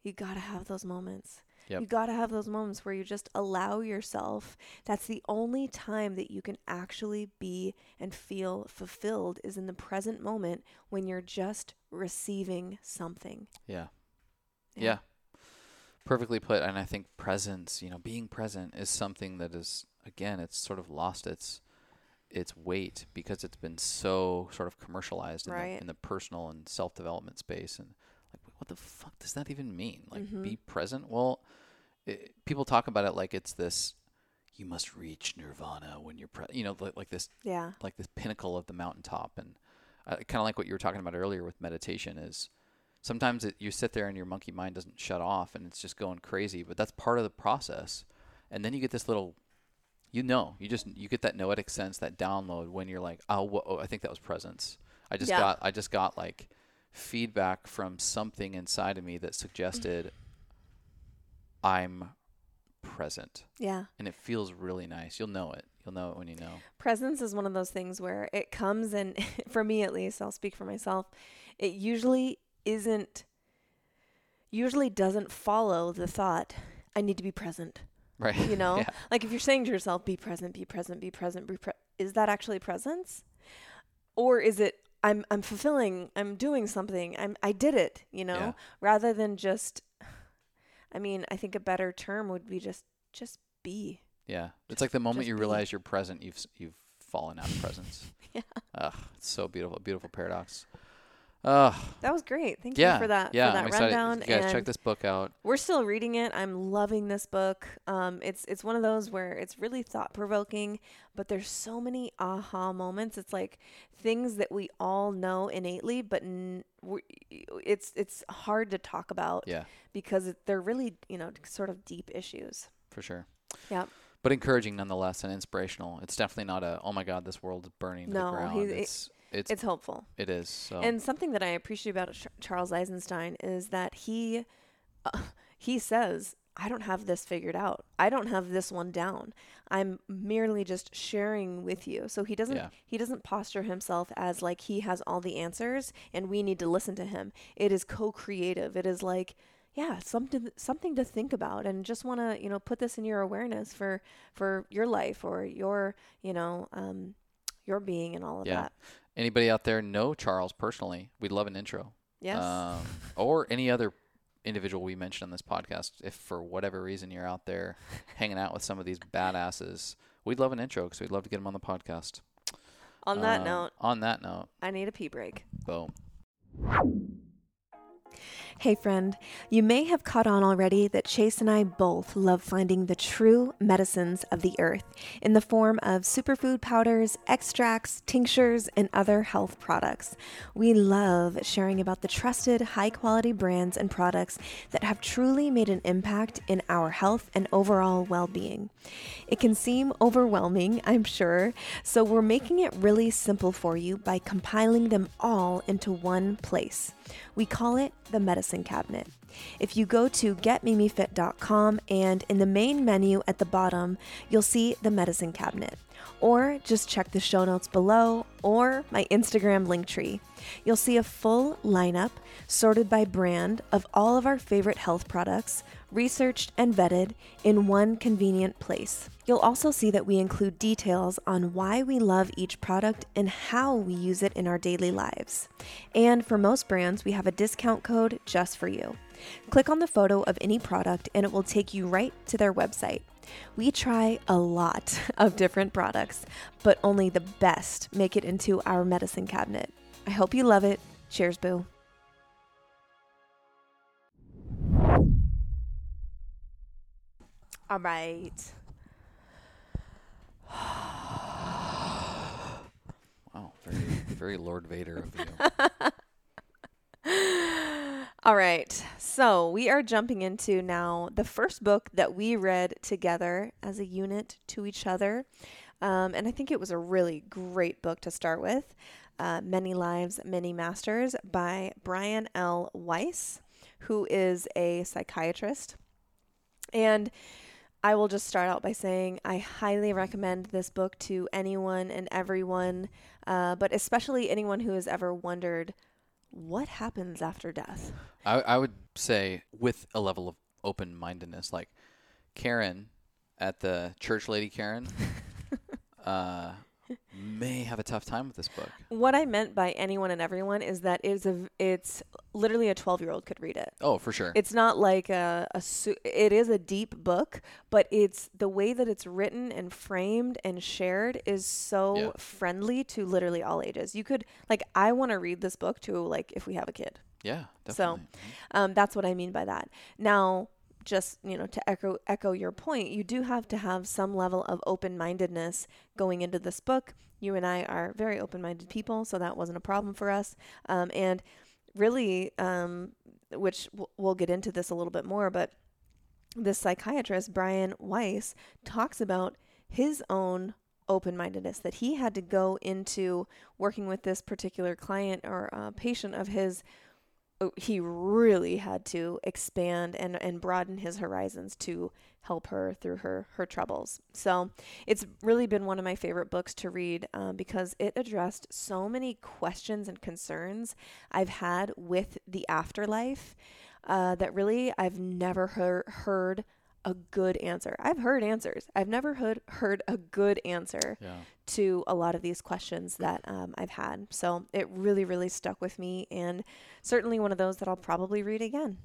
you got to have those moments. Yep. You got to have those moments where you just allow yourself. That's the only time that you can actually be and feel fulfilled, is in the present moment when you're just receiving something. Yeah. Perfectly put. And I think presence, you know, being present is something that is, again, it's sort of lost its weight because it's been so sort of commercialized in the personal and self-development space. And what the fuck does that even mean? Like, be present? Well, people talk about it like it's this, you must reach nirvana when you're present, you know, like this pinnacle of the mountaintop. And kind of like what you were talking about earlier with meditation is sometimes you sit there and your monkey mind doesn't shut off and it's just going crazy, but that's part of the process. And then you get this little, you know, you get that noetic sense, that download when you're like, oh, whoa, I think that was presence. I just got like feedback from something inside of me that suggested I'm present. Yeah. And it feels really nice. You'll know it when you know. Presence is one of those things where it comes, and for me at least, I'll speak for myself, it usually doesn't follow the thought, I need to be present. Right. You know, like if you're saying to yourself, be present, is that actually presence? Or is it, I'm fulfilling, I'm doing something, I did it, you know, rather than just, I mean, I think a better term would be just be. Yeah. It's like the moment you realize you're present, you've fallen out of presence. Ugh, it's so beautiful, beautiful paradox. That was great. Thank you for that. Yeah, for that I'm excited. Rundown. You guys, check this book out. We're still reading it. I'm loving this book. It's one of those where it's really thought-provoking, but there's so many aha moments. It's like things that we all know innately, but it's hard to talk about because they're really, sort of deep issues. For sure. Yeah. But encouraging nonetheless and inspirational. It's definitely not oh my God, this world is burning to the ground. It's hopeful. It is. So. And something that I appreciate about Charles Eisenstein is that he says, I don't have this figured out. I don't have this one down. I'm merely just sharing with you. So he doesn't posture himself as like he has all the answers and we need to listen to him. It is co-creative. It is like, something to think about, and just want to, put this in your awareness for your life or your being and all of that. Anybody out there know Charles personally? We'd love an intro. Yes. Or any other individual we mentioned on this podcast. If for whatever reason you're out there hanging out with some of these badasses, we'd love an intro because we'd love to get them on the podcast. On that note, I need a pee break. Boom. Hey friend, you may have caught on already that Chase and I both love finding the true medicines of the earth in the form of superfood powders, extracts, tinctures, and other health products. We love sharing about the trusted, high-quality brands and products that have truly made an impact in our health and overall well-being. It can seem overwhelming, I'm sure, so we're making it really simple for you by compiling them all into one place. We call it the Medicin Cabinet. If you go to getmimifit.com and in the main menu at the bottom, you'll see the Medicin Cabinet. Or just check the show notes below or my Instagram link tree. You'll see a full lineup sorted by brand of all of our favorite health products, researched and vetted in one convenient place. You'll also see that we include details on why we love each product and how we use it in our daily lives. And for most brands, we have a discount code just for you. Click on the photo of any product and it will take you right to their website. We try a lot of different products, but only the best make it into our Medicin Cabinet. I hope you love it. Cheers, boo. All right. Wow, very, very Lord Vader of you. All right. So we are jumping into now the first book that we read together as a unit to each other. And I think it was a really great book to start with. Many Lives, Many Masters by Brian L. Weiss, who is a psychiatrist. And I will just start out by saying I highly recommend this book to anyone and everyone, but especially anyone who has ever wondered what happens after death. I would say with a level of open-mindedness, like Karen at the church, Lady Karen, may have a tough time with this book. What I meant by anyone and everyone is that it's literally a 12-year-old could read it. Oh, for sure. It's not like it is a deep book, but it's the way that it's written and framed and shared is so friendly to literally all ages. You could, I want to read this book to, if we have a kid. Yeah, definitely. So that's what I mean by that. Now, just, to echo your point, you do have to have some level of open-mindedness going into this book. You and I are very open-minded people, so that wasn't a problem for us. And really, which we'll get into this a little bit more, but this psychiatrist, Brian Weiss, talks about his own open-mindedness, that he had to go into working with this particular client or patient of his. He really had to expand and broaden his horizons to help her through her troubles. So it's really been one of my favorite books to read because it addressed so many questions and concerns I've had with the afterlife that really I've never heard a good answer. I've heard answers. I've never heard a good answer to a lot of these questions that I've had. So it really, really stuck with me, and certainly one of those that I'll probably read again.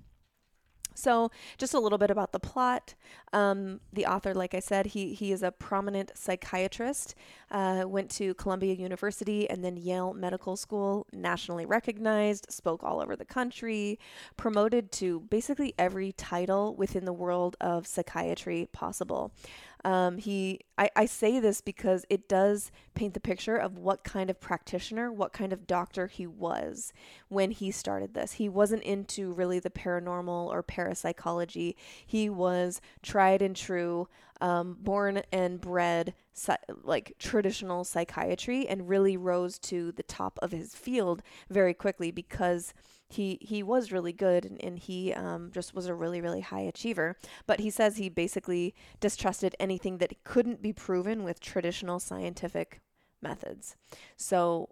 So just a little bit about the plot. The author, like I said, he is a prominent psychiatrist, went to Columbia University and then Yale Medical School, nationally recognized, spoke all over the country, promoted to basically every title within the world of psychiatry possible. I say this because it does paint the picture of what kind of practitioner, what kind of doctor he was when he started this. He wasn't into really the paranormal or parapsychology. He was tried and true, born and bred, like traditional psychiatry, and really rose to the top of his field very quickly because he was really good and he just was a really, really high achiever. But he says he basically distrusted anything that couldn't be proven with traditional scientific methods. So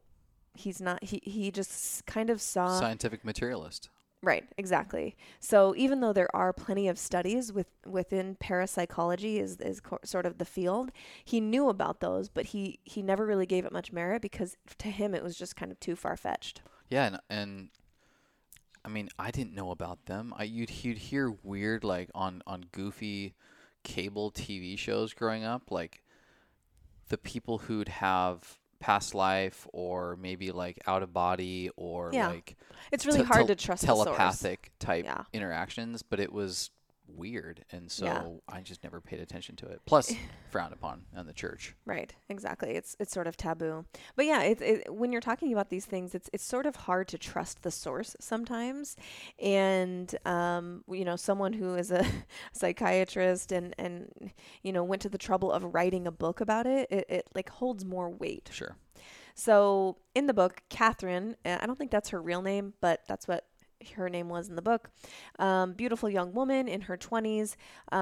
he's not, he just kind of saw... Scientific materialist. Right, exactly. So even though there are plenty of studies within parapsychology is sort of the field, he knew about those, but he never really gave it much merit because to him it was just kind of too far-fetched. Yeah, and I mean, I didn't know about them. You'd hear weird, like on goofy cable TV shows growing up, like the people who'd have past life or maybe like out of body or like it's really hard to trust telepathic type interactions, but it was weird. And so I just never paid attention to it. Plus frowned upon in the church. Right. Exactly. It's sort of taboo, but when you're talking about these things, it's sort of hard to trust the source sometimes. And, someone who is a psychiatrist and, went to the trouble of writing a book about it, it like holds more weight. Sure. So in the book, Catherine, I don't think that's her real name, but that's what her name was in the book, beautiful young woman in her 20s.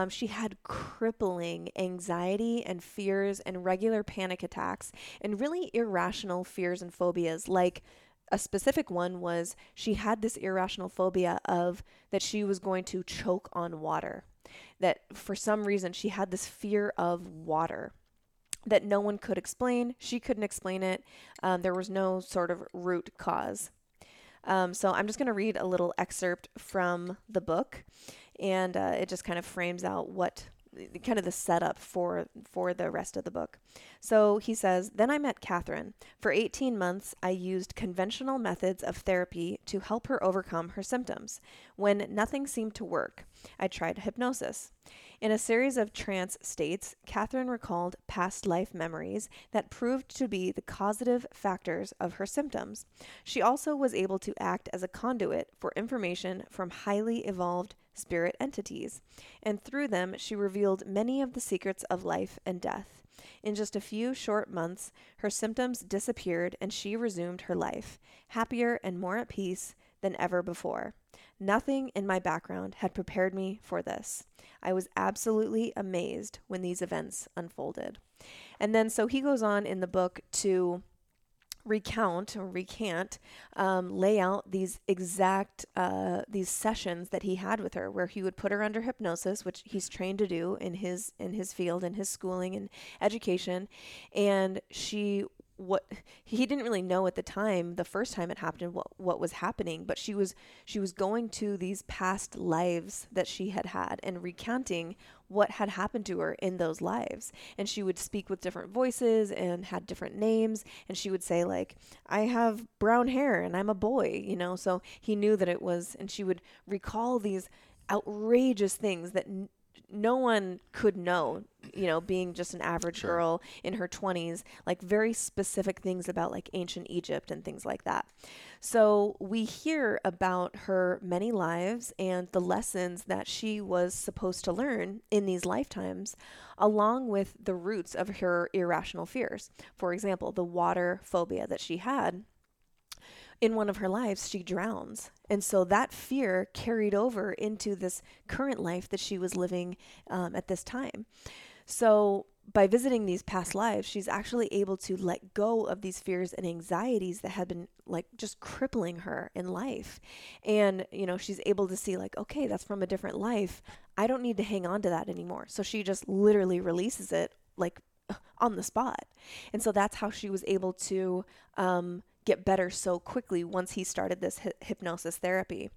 She had crippling anxiety and fears and regular panic attacks and really irrational fears and phobias. Like a specific one was she had this irrational phobia of that she was going to choke on water, that for some reason she had this fear of water that no one could explain. She couldn't explain it. There was no sort of root cause. So I'm just going to read a little excerpt from the book, and it just kind of frames out what kind of the setup for the rest of the book. So he says, "Then I met Catherine. For 18 months, I used conventional methods of therapy to help her overcome her symptoms. When nothing seemed to work, I tried hypnosis. In a series of trance states, Catherine recalled past life memories that proved to be the causative factors of her symptoms. She also was able to act as a conduit for information from highly evolved spirit entities, and through them she revealed many of the secrets of life and death. In just a few short months, her symptoms disappeared and she resumed her life, happier and more at peace than ever before. Nothing in my background had prepared me for this. I was absolutely amazed when these events unfolded." And then so he goes on in the book to recant, lay out these exact, these sessions that he had with her, where he would put her under hypnosis, which he's trained to do in his field, in his schooling and education. And he didn't really know at the time, the first time it happened, what was happening, but she was going to these past lives that she had had and recanting what had happened to her in those lives. And she would speak with different voices and had different names. And she would say, like, I have brown hair and I'm a boy, so he knew that it was, and she would recall these outrageous things that no one could know, being just an average girl in her 20s, like very specific things about like ancient Egypt and things like that. So we hear about her many lives and the lessons that she was supposed to learn in these lifetimes, along with the roots of her irrational fears. For example, the water phobia that she had. In one of her lives, she drowns. And so that fear carried over into this current life that she was living at this time. So by visiting these past lives, she's actually able to let go of these fears and anxieties that had been like just crippling her in life. And, she's able to see like, okay, that's from a different life. I don't need to hang on to that anymore. So she just literally releases it like on the spot. And so that's how she was able to, get better so quickly once he started this hypnosis therapy.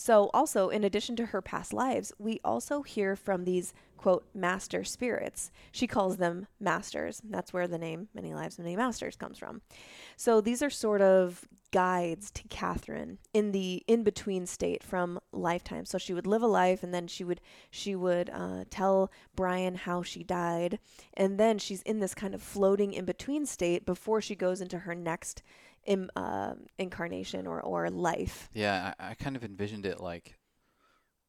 So also, in addition to her past lives, we also hear from these, quote, master spirits. She calls them masters. That's where the name Many Lives, Many Masters comes from. So these are sort of guides to Catherine in the in-between state from lifetime. So she would live a life, and then she would tell Brian how she died. And then she's in this kind of floating in-between state before she goes into her next incarnation or life. Yeah, I kind of envisioned it like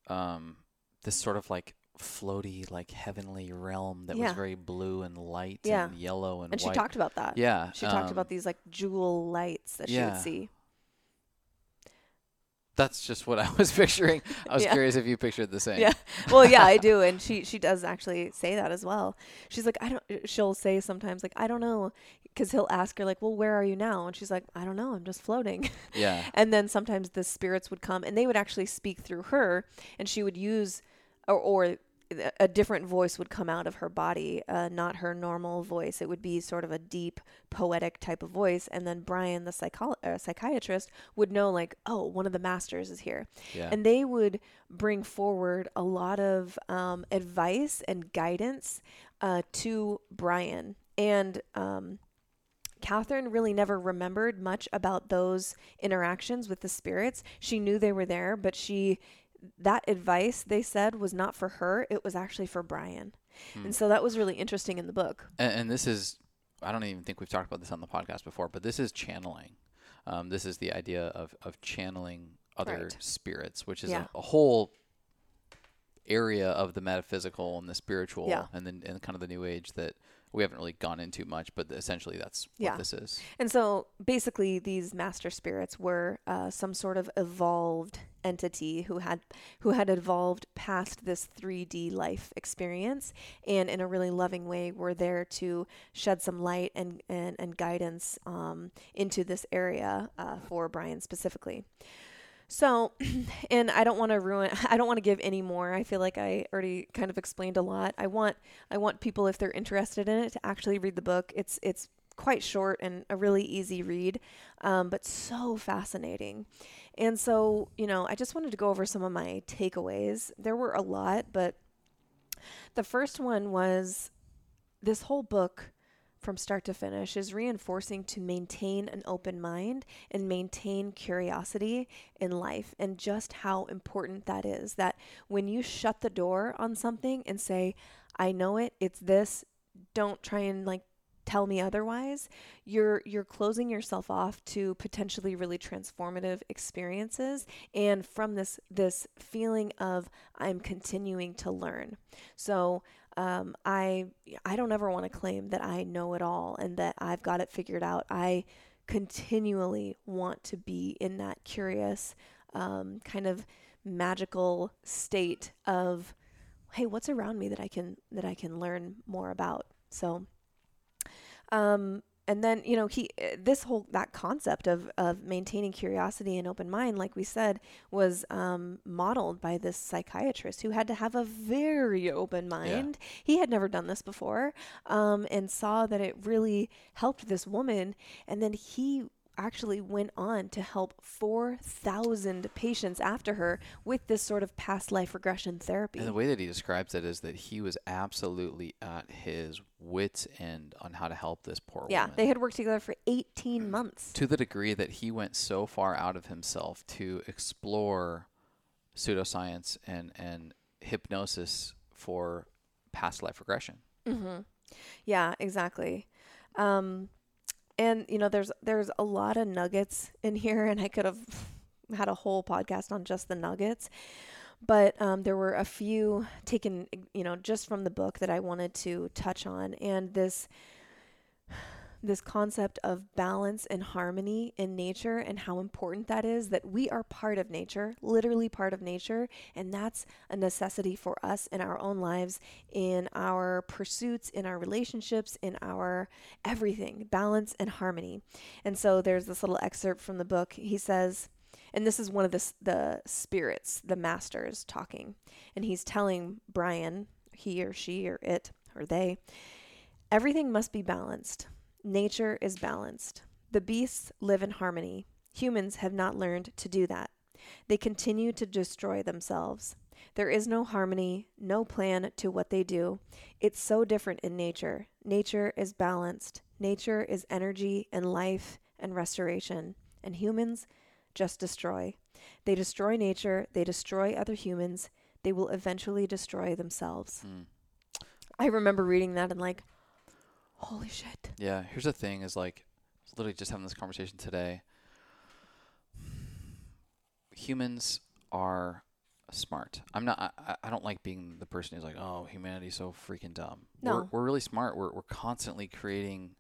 this sort of like floaty, like heavenly realm that was very blue and light and yellow and white. And she talked about that. Yeah. She talked about these like jewel lights that she would see. That's just what I was picturing. I was curious if you pictured the same. Yeah. Well, yeah, I do. And she does actually say that as well. She's like, she'll say sometimes like, I don't know. Cause he'll ask her like, well, where are you now? And she's like, I don't know. I'm just floating. Yeah. And then sometimes the spirits would come and they would actually speak through her, and she would use, or a different voice would come out of her body, not her normal voice. It would be sort of a deep, poetic type of voice. And then Brian, the psychiatrist, would know like, oh, one of the masters is here. Yeah. And they would bring forward a lot of advice and guidance to Brian. And Catherine really never remembered much about those interactions with the spirits. She knew they were there, but that advice, they said, was not for her. It was actually for Brian. And so that was really interesting in the book. And this is, I don't even think we've talked about this on the podcast before, but this is channeling. This is the idea of channeling other spirits, which is a whole area of the metaphysical and the spiritual and kind of the new age that we haven't really gone into much, but essentially that's what this is. And so basically these master spirits were some sort of evolved entity who had evolved past this 3D life experience, and in a really loving way were there to shed some light and guidance into this area for Brian specifically. So, and I don't want to give any more. I feel like I already kind of explained a lot. I want people, if they're interested in it, to actually read the book. It's quite short and a really easy read, but so fascinating. And so, I just wanted to go over some of my takeaways. There were a lot, but the first one was this whole book from start to finish is reinforcing to maintain an open mind and maintain curiosity in life, and just how important that is, that when you shut the door on something and say, I know it's this, don't try and like tell me otherwise, you're closing yourself off to potentially really transformative experiences, and from this feeling of I'm continuing to learn. So I don't ever want to claim that I know it all and that I've got it figured out. I continually want to be in that curious, kind of magical state of, hey, what's around me that I can learn more about. So, and then, that concept of maintaining curiosity and open mind, like we said, was modeled by this psychiatrist who had to have a very open mind. Yeah. He had never done this before, and saw that it really helped this woman. And then he actually went on to help 4,000 patients after her with this sort of past life regression therapy. And the way that he describes it is that he was absolutely at his wit's end on how to help this poor woman. Yeah, they had worked together for 18 months. To the degree that he went so far out of himself to explore pseudoscience and hypnosis for past life regression. Mm-hmm. Yeah, exactly. And, there's a lot of nuggets in here, and I could have had a whole podcast on just the nuggets. But there were a few taken, just from the book that I wanted to touch on. And this concept of balance and harmony in nature, and how important that is, that we are part of nature, literally part of nature. And that's a necessity for us in our own lives, in our pursuits, in our relationships, in our everything, balance and harmony. And so there's this little excerpt from the book. He says, and this is one of the spirits, the masters talking, and he's telling Brian, he or she or it or they, everything must be balanced. Nature is balanced. The beasts live in harmony. Humans have not learned to do that. They continue to destroy themselves. There is no harmony, no plan to what they do. It's so different in nature. Nature is balanced. Nature is energy and life and restoration. And humans just destroy. They destroy nature. They destroy other humans. They will eventually destroy themselves. Mm. I remember reading that and like, holy shit. Yeah. Here's the thing is like, literally just having this conversation today. Humans are smart. I'm not, I don't like being the person who's like, oh, humanity's so freaking dumb. No. We're really smart. We're constantly creating,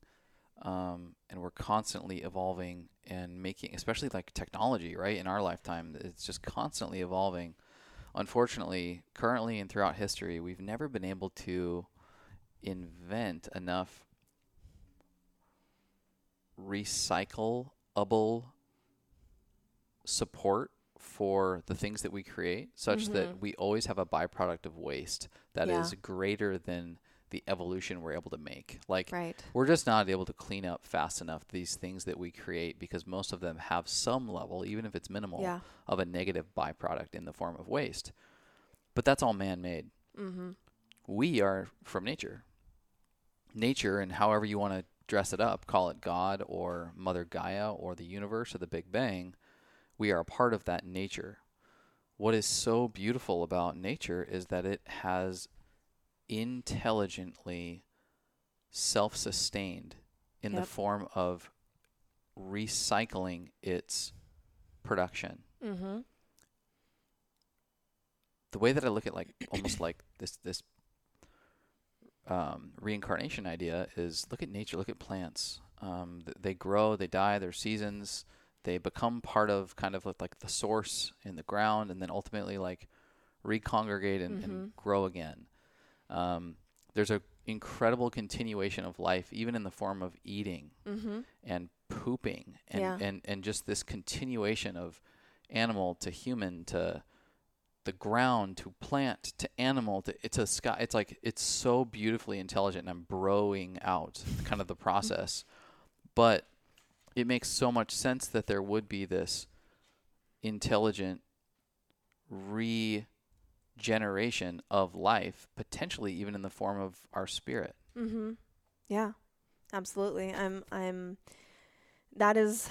and we're constantly evolving and making, especially like technology, right? In our lifetime, it's just constantly evolving. Unfortunately, currently and throughout history, we've never been able to invent enough recycleable support for the things that we create, such mm-hmm. that we always have a byproduct of waste that yeah. is greater than the evolution we're able to make. Like right. we're just not able to clean up fast enough these things that we create because most of them have some level, even if it's minimal, yeah. of a negative byproduct in the form of waste. But that's all man-made. Mm-hmm. We are from nature. Nature, and however you want to dress it up, call it God or Mother Gaia or the universe or the Big Bang, we are a part of that nature. What is so beautiful about nature is that it has intelligently self-sustained in yep. the form of recycling its production. Mm-hmm. The way that I look at like almost like this reincarnation idea is look at nature, look at plants. They grow, they die, their seasons, they become part of kind of like the source in the ground and then ultimately like recongregate and, mm-hmm. and grow again. There's an incredible continuation of life, even in the form of eating mm-hmm. and pooping and, yeah. and just this continuation of animal to human to the ground to plant to animal to it's a sky. It's like it's so beautifully intelligent, and I'm broing out kind of the process, but it makes so much sense that there would be this intelligent regeneration of life, potentially even in the form of our spirit. Mm-hmm. Yeah, absolutely. I'm that is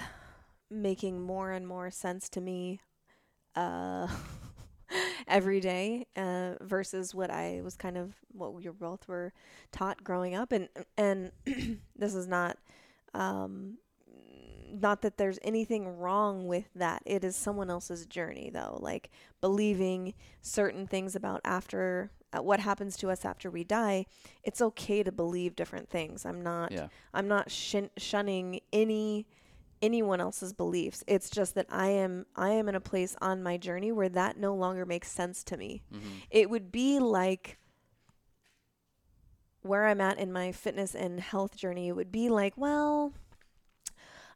making more and more sense to me every day versus what we both were taught growing up. And this is not that there's anything wrong with that. It is someone else's journey, though. Like believing certain things about after what happens to us after we die. It's okay to believe different things. I'm not shunning anyone else's beliefs. It's just that I am in a place on my journey where that no longer makes sense to me. Mm-hmm. It would be like where I'm at in my fitness and health journey. It would be like, well,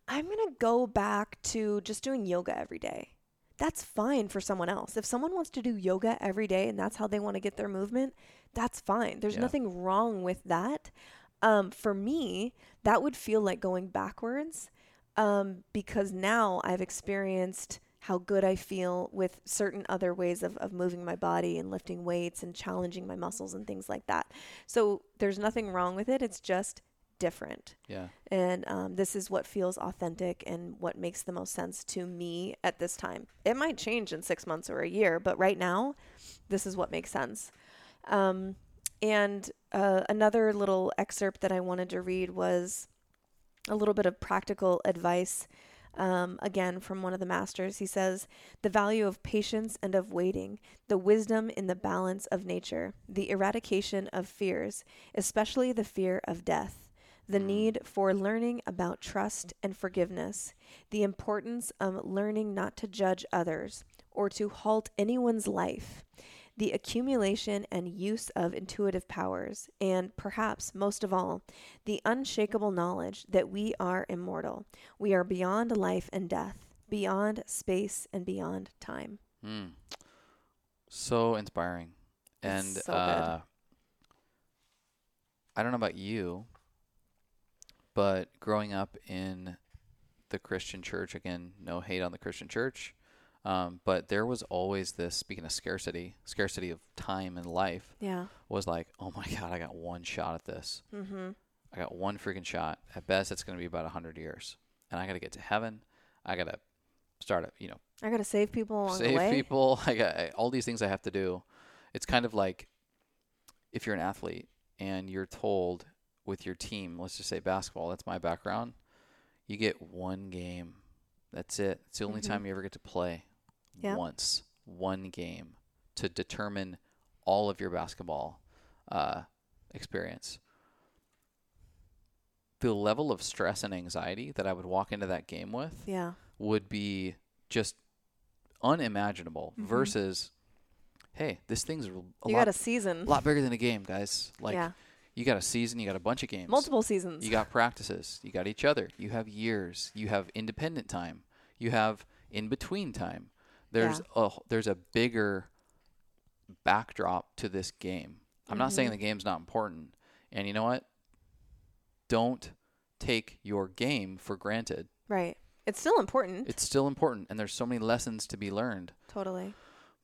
I'm going to go back to just doing yoga every day. That's fine for someone else. If someone wants to do yoga every day and that's how they want to get their movement, that's fine. There's nothing wrong with that. For me, that would feel like going backwards because now I've experienced how good I feel with certain other ways of moving my body and lifting weights and challenging my muscles and things like that. So there's nothing wrong with it. It's just different. Yeah. And this is what feels authentic and what makes the most sense to me at this time. It might change in 6 months or a year, but right now, this is what makes sense. And another little excerpt that I wanted to read was a little bit of practical advice. Again, from one of the masters, he says, the value of patience and of waiting, the wisdom in the balance of nature, the eradication of fears, especially the fear of death. The need for learning about trust and forgiveness, the importance of learning not to judge others or to halt anyone's life, the accumulation and use of intuitive powers, and perhaps most of all, the unshakable knowledge that we are immortal. We are beyond life and death, beyond space and beyond time. Mm. So inspiring. And so good. I don't know about you, but growing up in the Christian church, again, no hate on the Christian church, But there was always this, speaking of scarcity of time and life, was like, oh my God, I got one shot at this. Mm-hmm. I got one freaking shot. At best, it's going to be about 100 years. And I got to get to heaven. I got to start up, I got to save people along the way. Save people. I got all these things I have to do. It's kind of like if you're an athlete and you're told with your team, let's just say basketball, that's my background, you get one game. That's it. It's the only time you ever get to play. Yeah. Once. One game to determine all of your basketball experience. The level of stress and anxiety that I would walk into that game with would be just unimaginable versus, hey, this thing's a lot bigger than a game, guys. Like, you got a season, you got a bunch of games. Multiple seasons. You got practices, you got each other, you have years, you have independent time, you have in-between time. There's a bigger backdrop to this game. I'm not saying the game's not important. And you know what? Don't take your game for granted. Right. It's still important. It's still important. And there's so many lessons to be learned. Totally.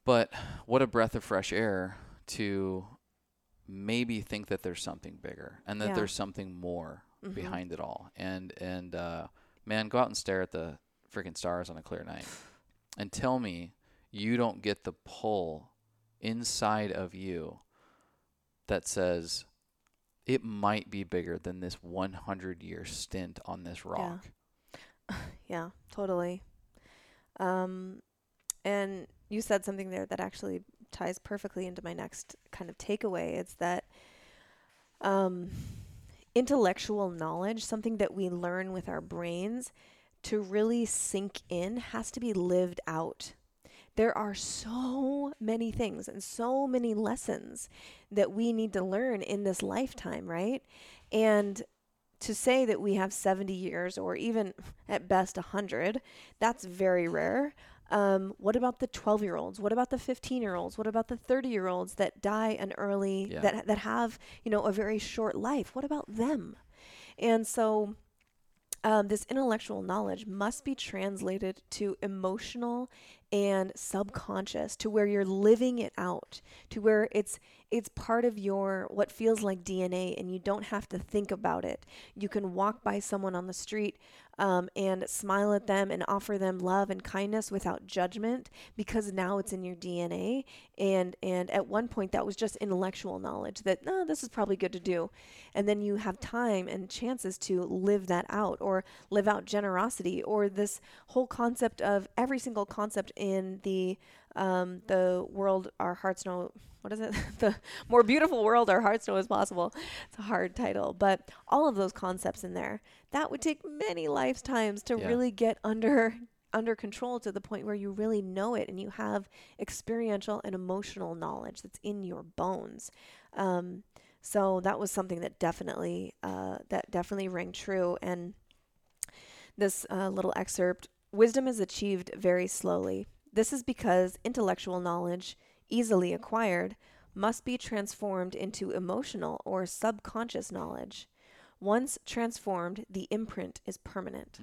But what a breath of fresh air to maybe think that there's something bigger and that there's something more behind it all. And man, go out and stare at the freaking stars on a clear night and tell me you don't get the pull inside of you that says, it might be bigger than this 100-year stint on this rock. Yeah, totally. And you said something there that actually ties perfectly into my next kind of takeaway. It's that intellectual knowledge, something that we learn with our brains, to really sink in has to be lived out. There are so many things and so many lessons that we need to learn in this lifetime, right? And to say that we have 70 years or even at best 100, that's very rare. What about the 12-year-olds? What about the 15-year-olds? What about the 30-year-olds that die an early, that have, a very short life? What about them? And so this intellectual knowledge must be translated to emotional and subconscious, to where you're living it out, to where it's part of your, what feels like DNA, and you don't have to think about it. You can walk by someone on the street and smile at them and offer them love and kindness without judgment, because now it's in your DNA. And at one point that was just intellectual knowledge that, no, this is probably good to do. And then you have time and chances to live that out, or live out generosity, or this whole concept of every single concept in the world our hearts know, what is it? The More Beautiful World Our Hearts Know Is Possible. It's a hard title, but all of those concepts in there, that would take many lifetimes to really get under control, to the point where you really know it and you have experiential and emotional knowledge that's in your bones. So that was something that definitely rang true. And this little excerpt: wisdom is achieved very slowly. This is because intellectual knowledge, easily acquired, must be transformed into emotional or subconscious knowledge. Once transformed, the imprint is permanent.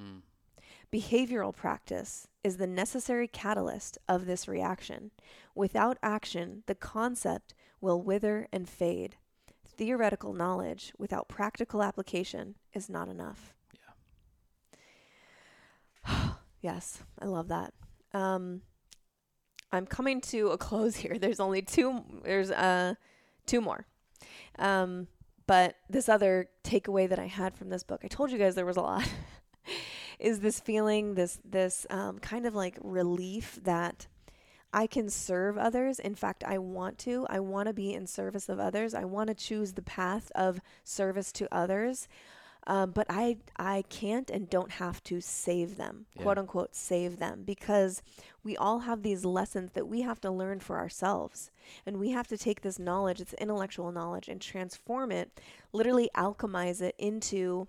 Behavioral practice is the necessary catalyst of this reaction. Without action, the concept will wither and fade. Theoretical knowledge without practical application is not enough. Yeah. Yes, I love that. I'm coming to a close here. There's only two more. But this other takeaway that I had from this book, I told you guys there was a lot, is this feeling, this kind of like relief that I can serve others. In fact, I want to be in service of others. I want to choose the path of service to others. But I can't and don't have to save them, quote unquote, save them, because we all have these lessons that we have to learn for ourselves. And we have to take this knowledge, it's intellectual knowledge, and transform it, literally alchemize it into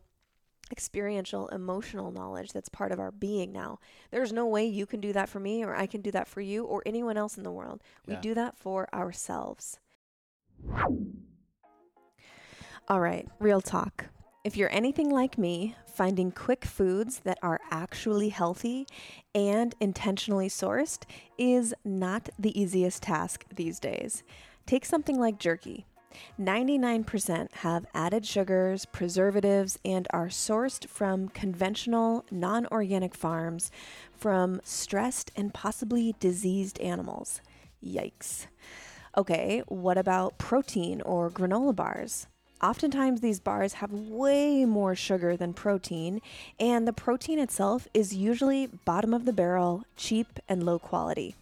experiential, emotional knowledge that's part of our being now. There's no way you can do that for me, or I can do that for you, or anyone else in the world. We do that for ourselves. All right, real talk. If you're anything like me, finding quick foods that are actually healthy and intentionally sourced is not the easiest task these days. Take something like jerky. 99% have added sugars, preservatives, and are sourced from conventional, non-organic farms from stressed and possibly diseased animals. Yikes. Okay, what about protein or granola bars? Oftentimes these bars have way more sugar than protein, and the protein itself is usually bottom of the barrel, cheap, and low quality.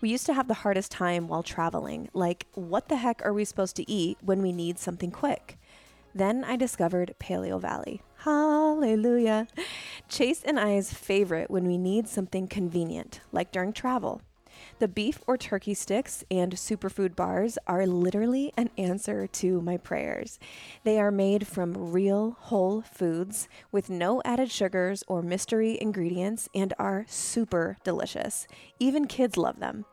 We used to have the hardest time while traveling, like what the heck are we supposed to eat when we need something quick? Then I discovered Paleo Valley. Hallelujah! Chase and I's favorite when we need something convenient, like during travel. The beef or turkey sticks and superfood bars are literally an answer to my prayers. They are made from real whole foods with no added sugars or mystery ingredients and are super delicious. Even kids love them.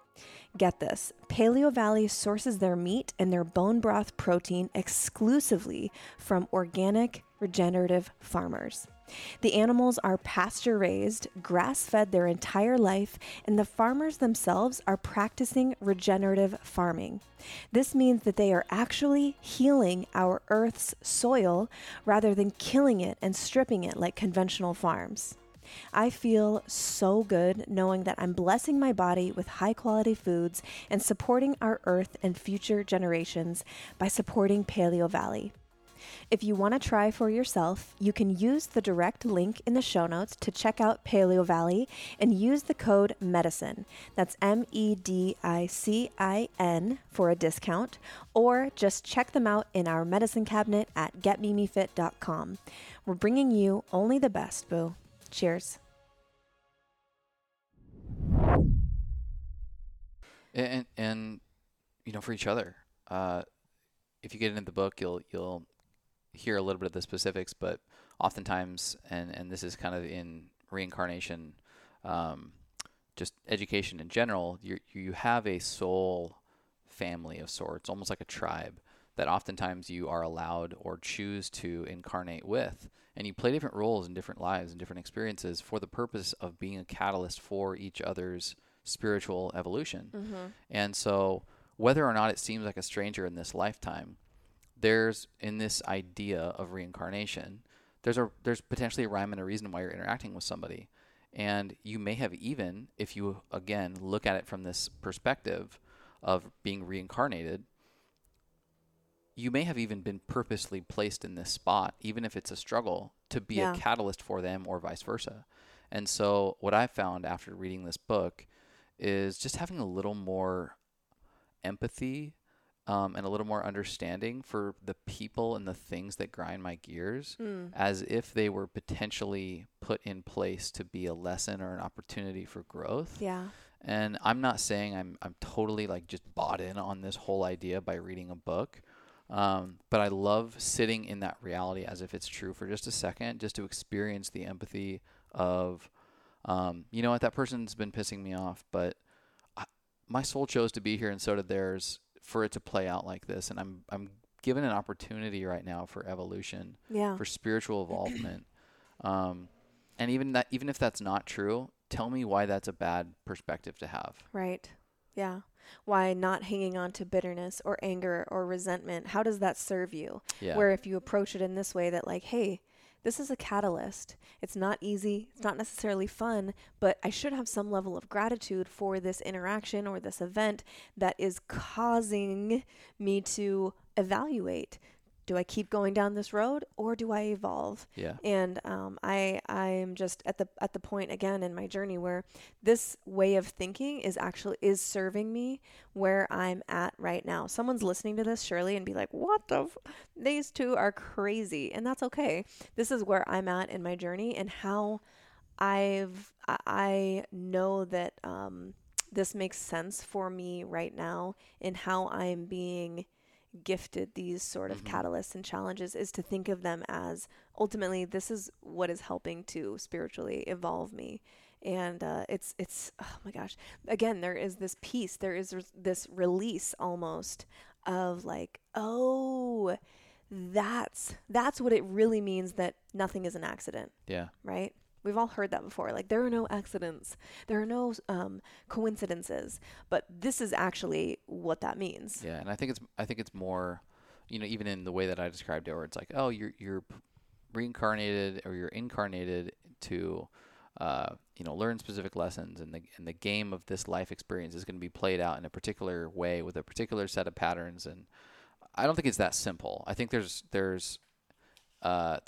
Get this, Paleo Valley sources their meat and their bone broth protein exclusively from organic, regenerative farmers. The animals are pasture-raised, grass-fed their entire life, and the farmers themselves are practicing regenerative farming. This means that they are actually healing our Earth's soil rather than killing it and stripping it like conventional farms. I feel so good knowing that I'm blessing my body with high-quality foods and supporting our Earth and future generations by supporting Paleo Valley. If you want to try for yourself, you can use the direct link in the show notes to check out Paleo Valley and use the code MEDICIN, that's MEDICIN, for a discount, or just check them out in our medicine cabinet at getmimifit.com. We're bringing you only the best, boo. Cheers. And you know, for each other, if you get into the book, you'll hear a little bit of the specifics, but oftentimes, and this is kind of in reincarnation, just education in general, you have a soul family of sorts, almost like a tribe, that oftentimes you are allowed or choose to incarnate with. And you play different roles in different lives and different experiences for the purpose of being a catalyst for each other's spiritual evolution. Mm-hmm. And so whether or not it seems like a stranger in this lifetime, there's in this idea of reincarnation, there's potentially a rhyme and a reason why you're interacting with somebody. And you may have even, if you, again, look at it from this perspective of being reincarnated, you may have even been purposely placed in this spot, even if it's a struggle, to be a catalyst for them or vice versa. And so what I found after reading this book is just having a little more empathy and a little more understanding for the people and the things that grind my gears, as if they were potentially put in place to be a lesson or an opportunity for growth. Yeah. And I'm not saying I'm totally like just bought in on this whole idea by reading a book. But I love sitting in that reality as if it's true for just a second, just to experience the empathy of, you know what, that person's been pissing me off, but my soul chose to be here and so did theirs for it to play out like this. And I'm given an opportunity right now for evolution, for spiritual involvement. And even if that's not true, tell me why that's a bad perspective to have. Right. Yeah. Why not hanging on to bitterness or anger or resentment? How does that serve you? Yeah. Where if you approach it in this way that like, hey, this is a catalyst. It's not easy. It's not necessarily fun, but I should have some level of gratitude for this interaction or this event that is causing me to evaluate. Do I keep going down this road or do I evolve? Yeah. And I'm just at the point again in my journey where this way of thinking is serving me where I'm at right now. Someone's listening to this, surely, and be like, what the? These two are crazy. And that's okay. This is where I'm at in my journey and how I know that this makes sense for me right now in how I'm being gifted these sort of catalysts and challenges, is to think of them as ultimately this is what is helping to spiritually evolve me. And it's oh my gosh, again, there is this peace, there is this release almost of like, oh, that's what it really means, that nothing is an accident. Yeah. Right? We've all heard that before. Like, there are no accidents. There are no coincidences. But this is actually what that means. Yeah, and I think it's more, you know, even in the way that I described it, where it's like, oh, you're reincarnated, or you're incarnated to, you know, learn specific lessons, and the game of this life experience is going to be played out in a particular way with a particular set of patterns. And I don't think it's that simple. I think there's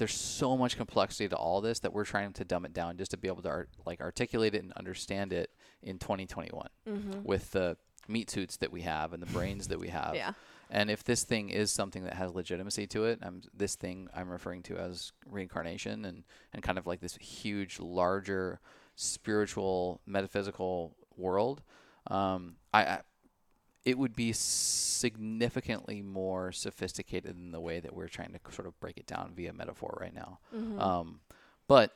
so much complexity to all this that we're trying to dumb it down just to be able to articulate it and understand it in 2021 mm-hmm. with the meat suits that we have and the brains that we have. Yeah. And if this thing is something that has legitimacy to it, this thing I'm referring to as reincarnation and kind of like this huge, larger spiritual, metaphysical world, it would be significantly more sophisticated than the way that we're trying to sort of break it down via metaphor right now. Mm-hmm. But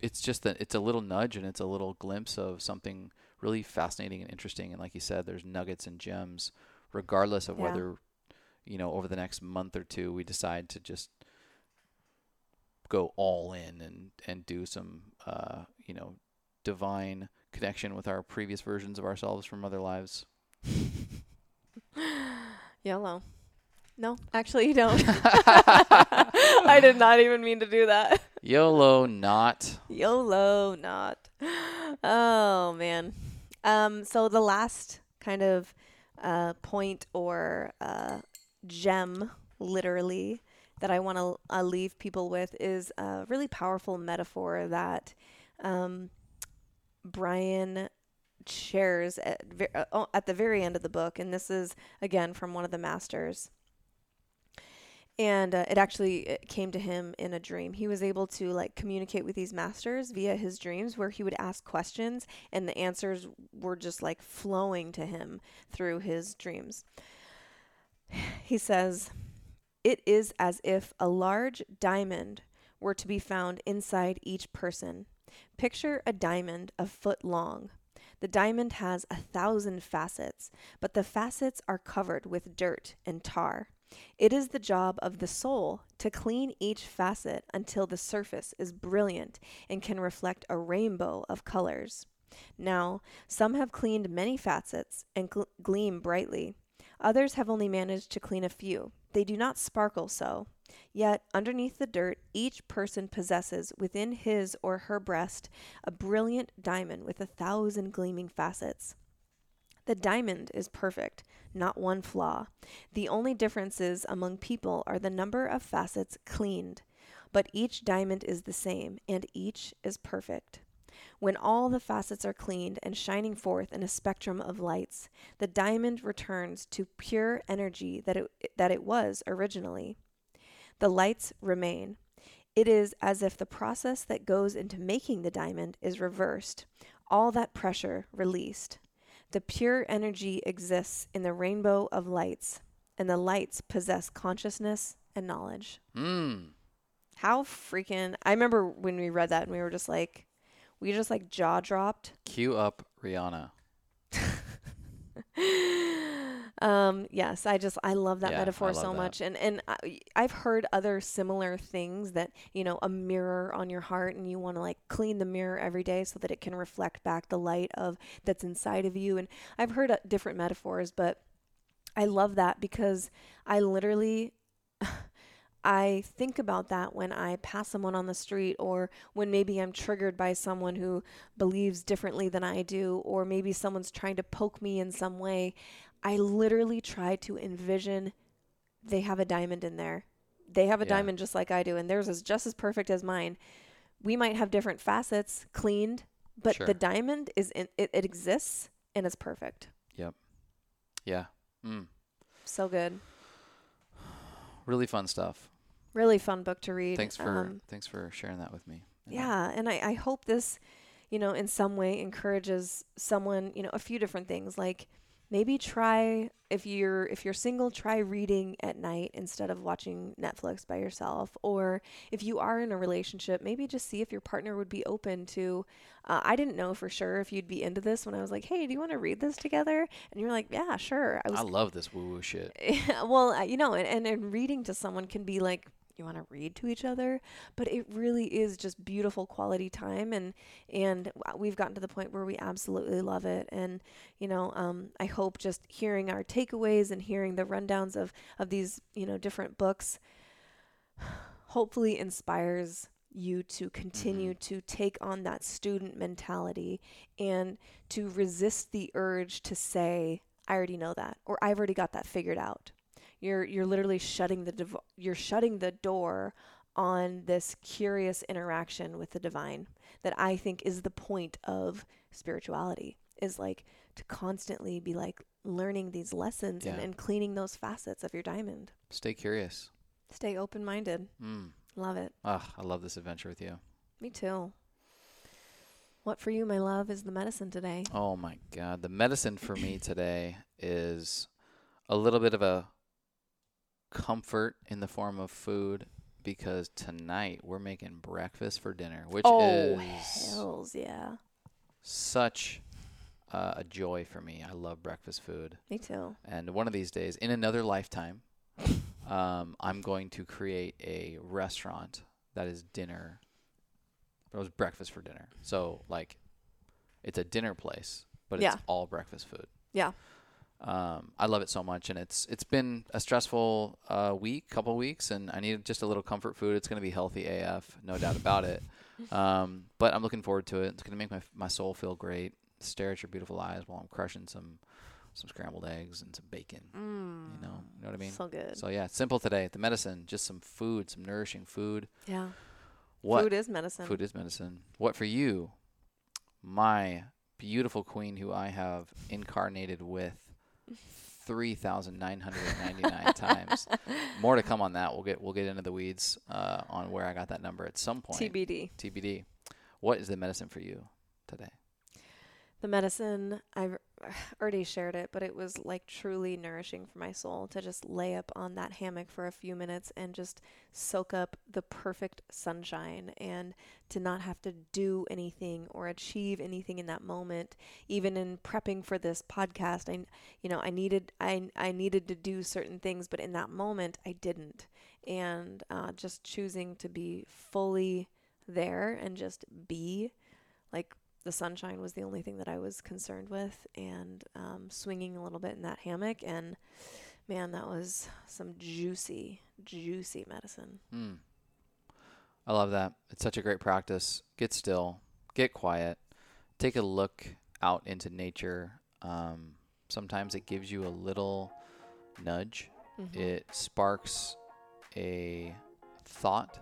it's just that it's a little nudge and it's a little glimpse of something really fascinating and interesting. And like you said, there's nuggets and gems, regardless of whether, you know, over the next month or two, we decide to just go all in and do some, you know, divine connection with our previous versions of ourselves from other lives. YOLO. No, actually you don't. I did not even mean to do that. YOLO not. Oh, man. So the last kind of point or gem, literally, that I want to leave people with is a really powerful metaphor that Brian shares at the very end of the book, and this is again from one of the masters, and it came to him in a dream. He was able to like communicate with these masters via his dreams, where he would ask questions and the answers were just like flowing to him through his dreams. He says, "It is as if a large diamond were to be found inside each person. Picture a diamond a foot long. The diamond has 1,000 facets, but the facets are covered with dirt and tar. It is the job of the soul to clean each facet until the surface is brilliant and can reflect a rainbow of colors. Now, some have cleaned many facets and gleam brightly. Others have only managed to clean a few. They do not sparkle so. Yet, underneath the dirt, each person possesses within his or her breast a brilliant diamond with 1,000 gleaming facets. The diamond is perfect, not one flaw. The only differences among people are the number of facets cleaned. But each diamond is the same, and each is perfect. When all the facets are cleaned and shining forth in a spectrum of lights, the diamond returns to pure energy that it was originally. The lights remain. It is as if the process that goes into making the diamond is reversed, all that pressure released. The pure energy exists in the rainbow of lights, and the lights possess consciousness and knowledge." Mm. How freaking... I remember when we read that and we were just like... We just like jaw dropped. Cue up Rihanna. Yes, I love that metaphor so much. And I've heard other similar things that, you know, a mirror on your heart, and you want to like clean the mirror every day so that it can reflect back the light of that's inside of you. And I've heard different metaphors, but I love that because I think about that when I pass someone on the street, or when maybe I'm triggered by someone who believes differently than I do, or maybe someone's trying to poke me in some way. I literally try to envision they have a diamond in there. They have a diamond just like I do, and theirs is just as perfect as mine. We might have different facets cleaned, but the diamond is in it. It exists and it's perfect. Yep. Yeah. Mm. So good. Really fun stuff. Really fun book to read. Thanks for sharing that with me. Yeah, and I hope this, you know, in some way encourages someone, you know, a few different things. Like maybe try, if you're single, try reading at night instead of watching Netflix by yourself. Or if you are in a relationship, maybe just see if your partner would be open to, I didn't know for sure if you'd be into this when I was like, hey, do you want to read this together? And you're like, yeah, sure. I love this woo-woo shit. Well, you know, and reading to someone can be like, you want to read to each other, but it really is just beautiful quality time. And we've gotten to the point where we absolutely love it. And, you know, I hope just hearing our takeaways and hearing the rundowns of these, you know, different books, hopefully inspires you to continue to take on that student mentality and to resist the urge to say, I already know that, or I've already got that figured out. You're literally shutting the door on this curious interaction with the divine that I think is the point of spirituality, is like to constantly be like learning these lessons and cleaning those facets of your diamond. Stay curious. Stay open-minded. Love it. Oh, I love this adventure with you. Me too. What for you, my love, is the medicine today? Oh my God. The medicine for me today is a little bit of a comfort in the form of food, because tonight we're making breakfast for dinner, which is hells yeah, such a joy for me. I love breakfast food. Me too. And one of these days, in another lifetime, I'm going to create a restaurant that is dinner. It was breakfast for dinner, so like it's a dinner place, but it's all breakfast food. Yeah. I love it so much, and it's been a stressful couple weeks, and I needed just a little comfort food. It's going to be healthy AF, no doubt about it. But I'm looking forward to it. It's going to make my soul feel great. Stare at your beautiful eyes while I'm crushing some scrambled eggs and some bacon. You know what I mean? So good. So yeah, simple today. The medicine, just some food, some nourishing food. Yeah. Food is medicine. Food is medicine. What for you, my beautiful queen, who I have incarnated with 3,999 times. More to come on that. We'll get into the weeds on where I got that number at some point. TBD. What is the medicine for you today? The medicine, I've already shared it, but it was like truly nourishing for my soul to just lay up on that hammock for a few minutes and just soak up the perfect sunshine and to not have to do anything or achieve anything in that moment. Even in prepping for this podcast, I needed to do certain things, but in that moment I didn't. And just choosing to be fully there and just be like, the sunshine was the only thing that I was concerned with, and swinging a little bit in that hammock. And man, that was some juicy, juicy medicine. I love that. It's such a great practice. Get still, get quiet, take a look out into nature. Sometimes it gives you a little nudge. It sparks a thought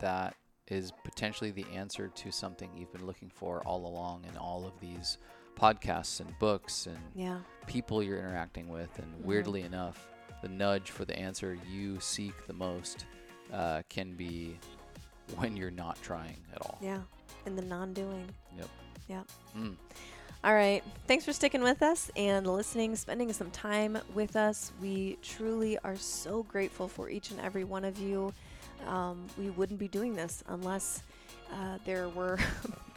that is potentially the answer to something you've been looking for all along in all of these podcasts and books and people you're interacting with. And weirdly enough, the nudge for the answer you seek the most can be when you're not trying at all. Yeah, in the non-doing. Yep. Yeah. All right. Thanks for sticking with us and listening, spending some time with us. We truly are so grateful for each and every one of you. We wouldn't be doing this unless there were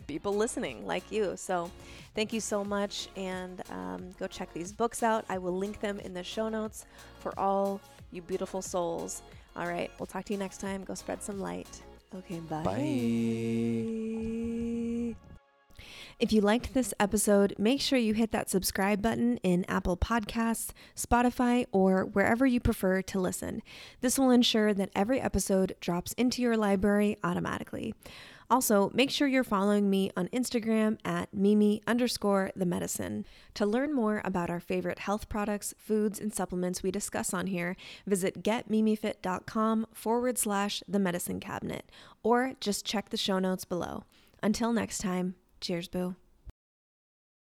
people listening like you. So thank you so much, and go check these books out. I will link them in the show notes for all you beautiful souls. All right, we'll talk to you next time. Go spread some light. Okay, bye. Bye. If you liked this episode, make sure you hit that subscribe button in Apple Podcasts, Spotify, or wherever you prefer to listen. This will ensure that every episode drops into your library automatically. Also, make sure you're following me on Instagram at Mimi_the Medicin. To learn more about our favorite health products, foods, and supplements we discuss on here, visit getmimifit.com/the Medicin Cabinet, or just check the show notes below. Until next time. Cheers, boo.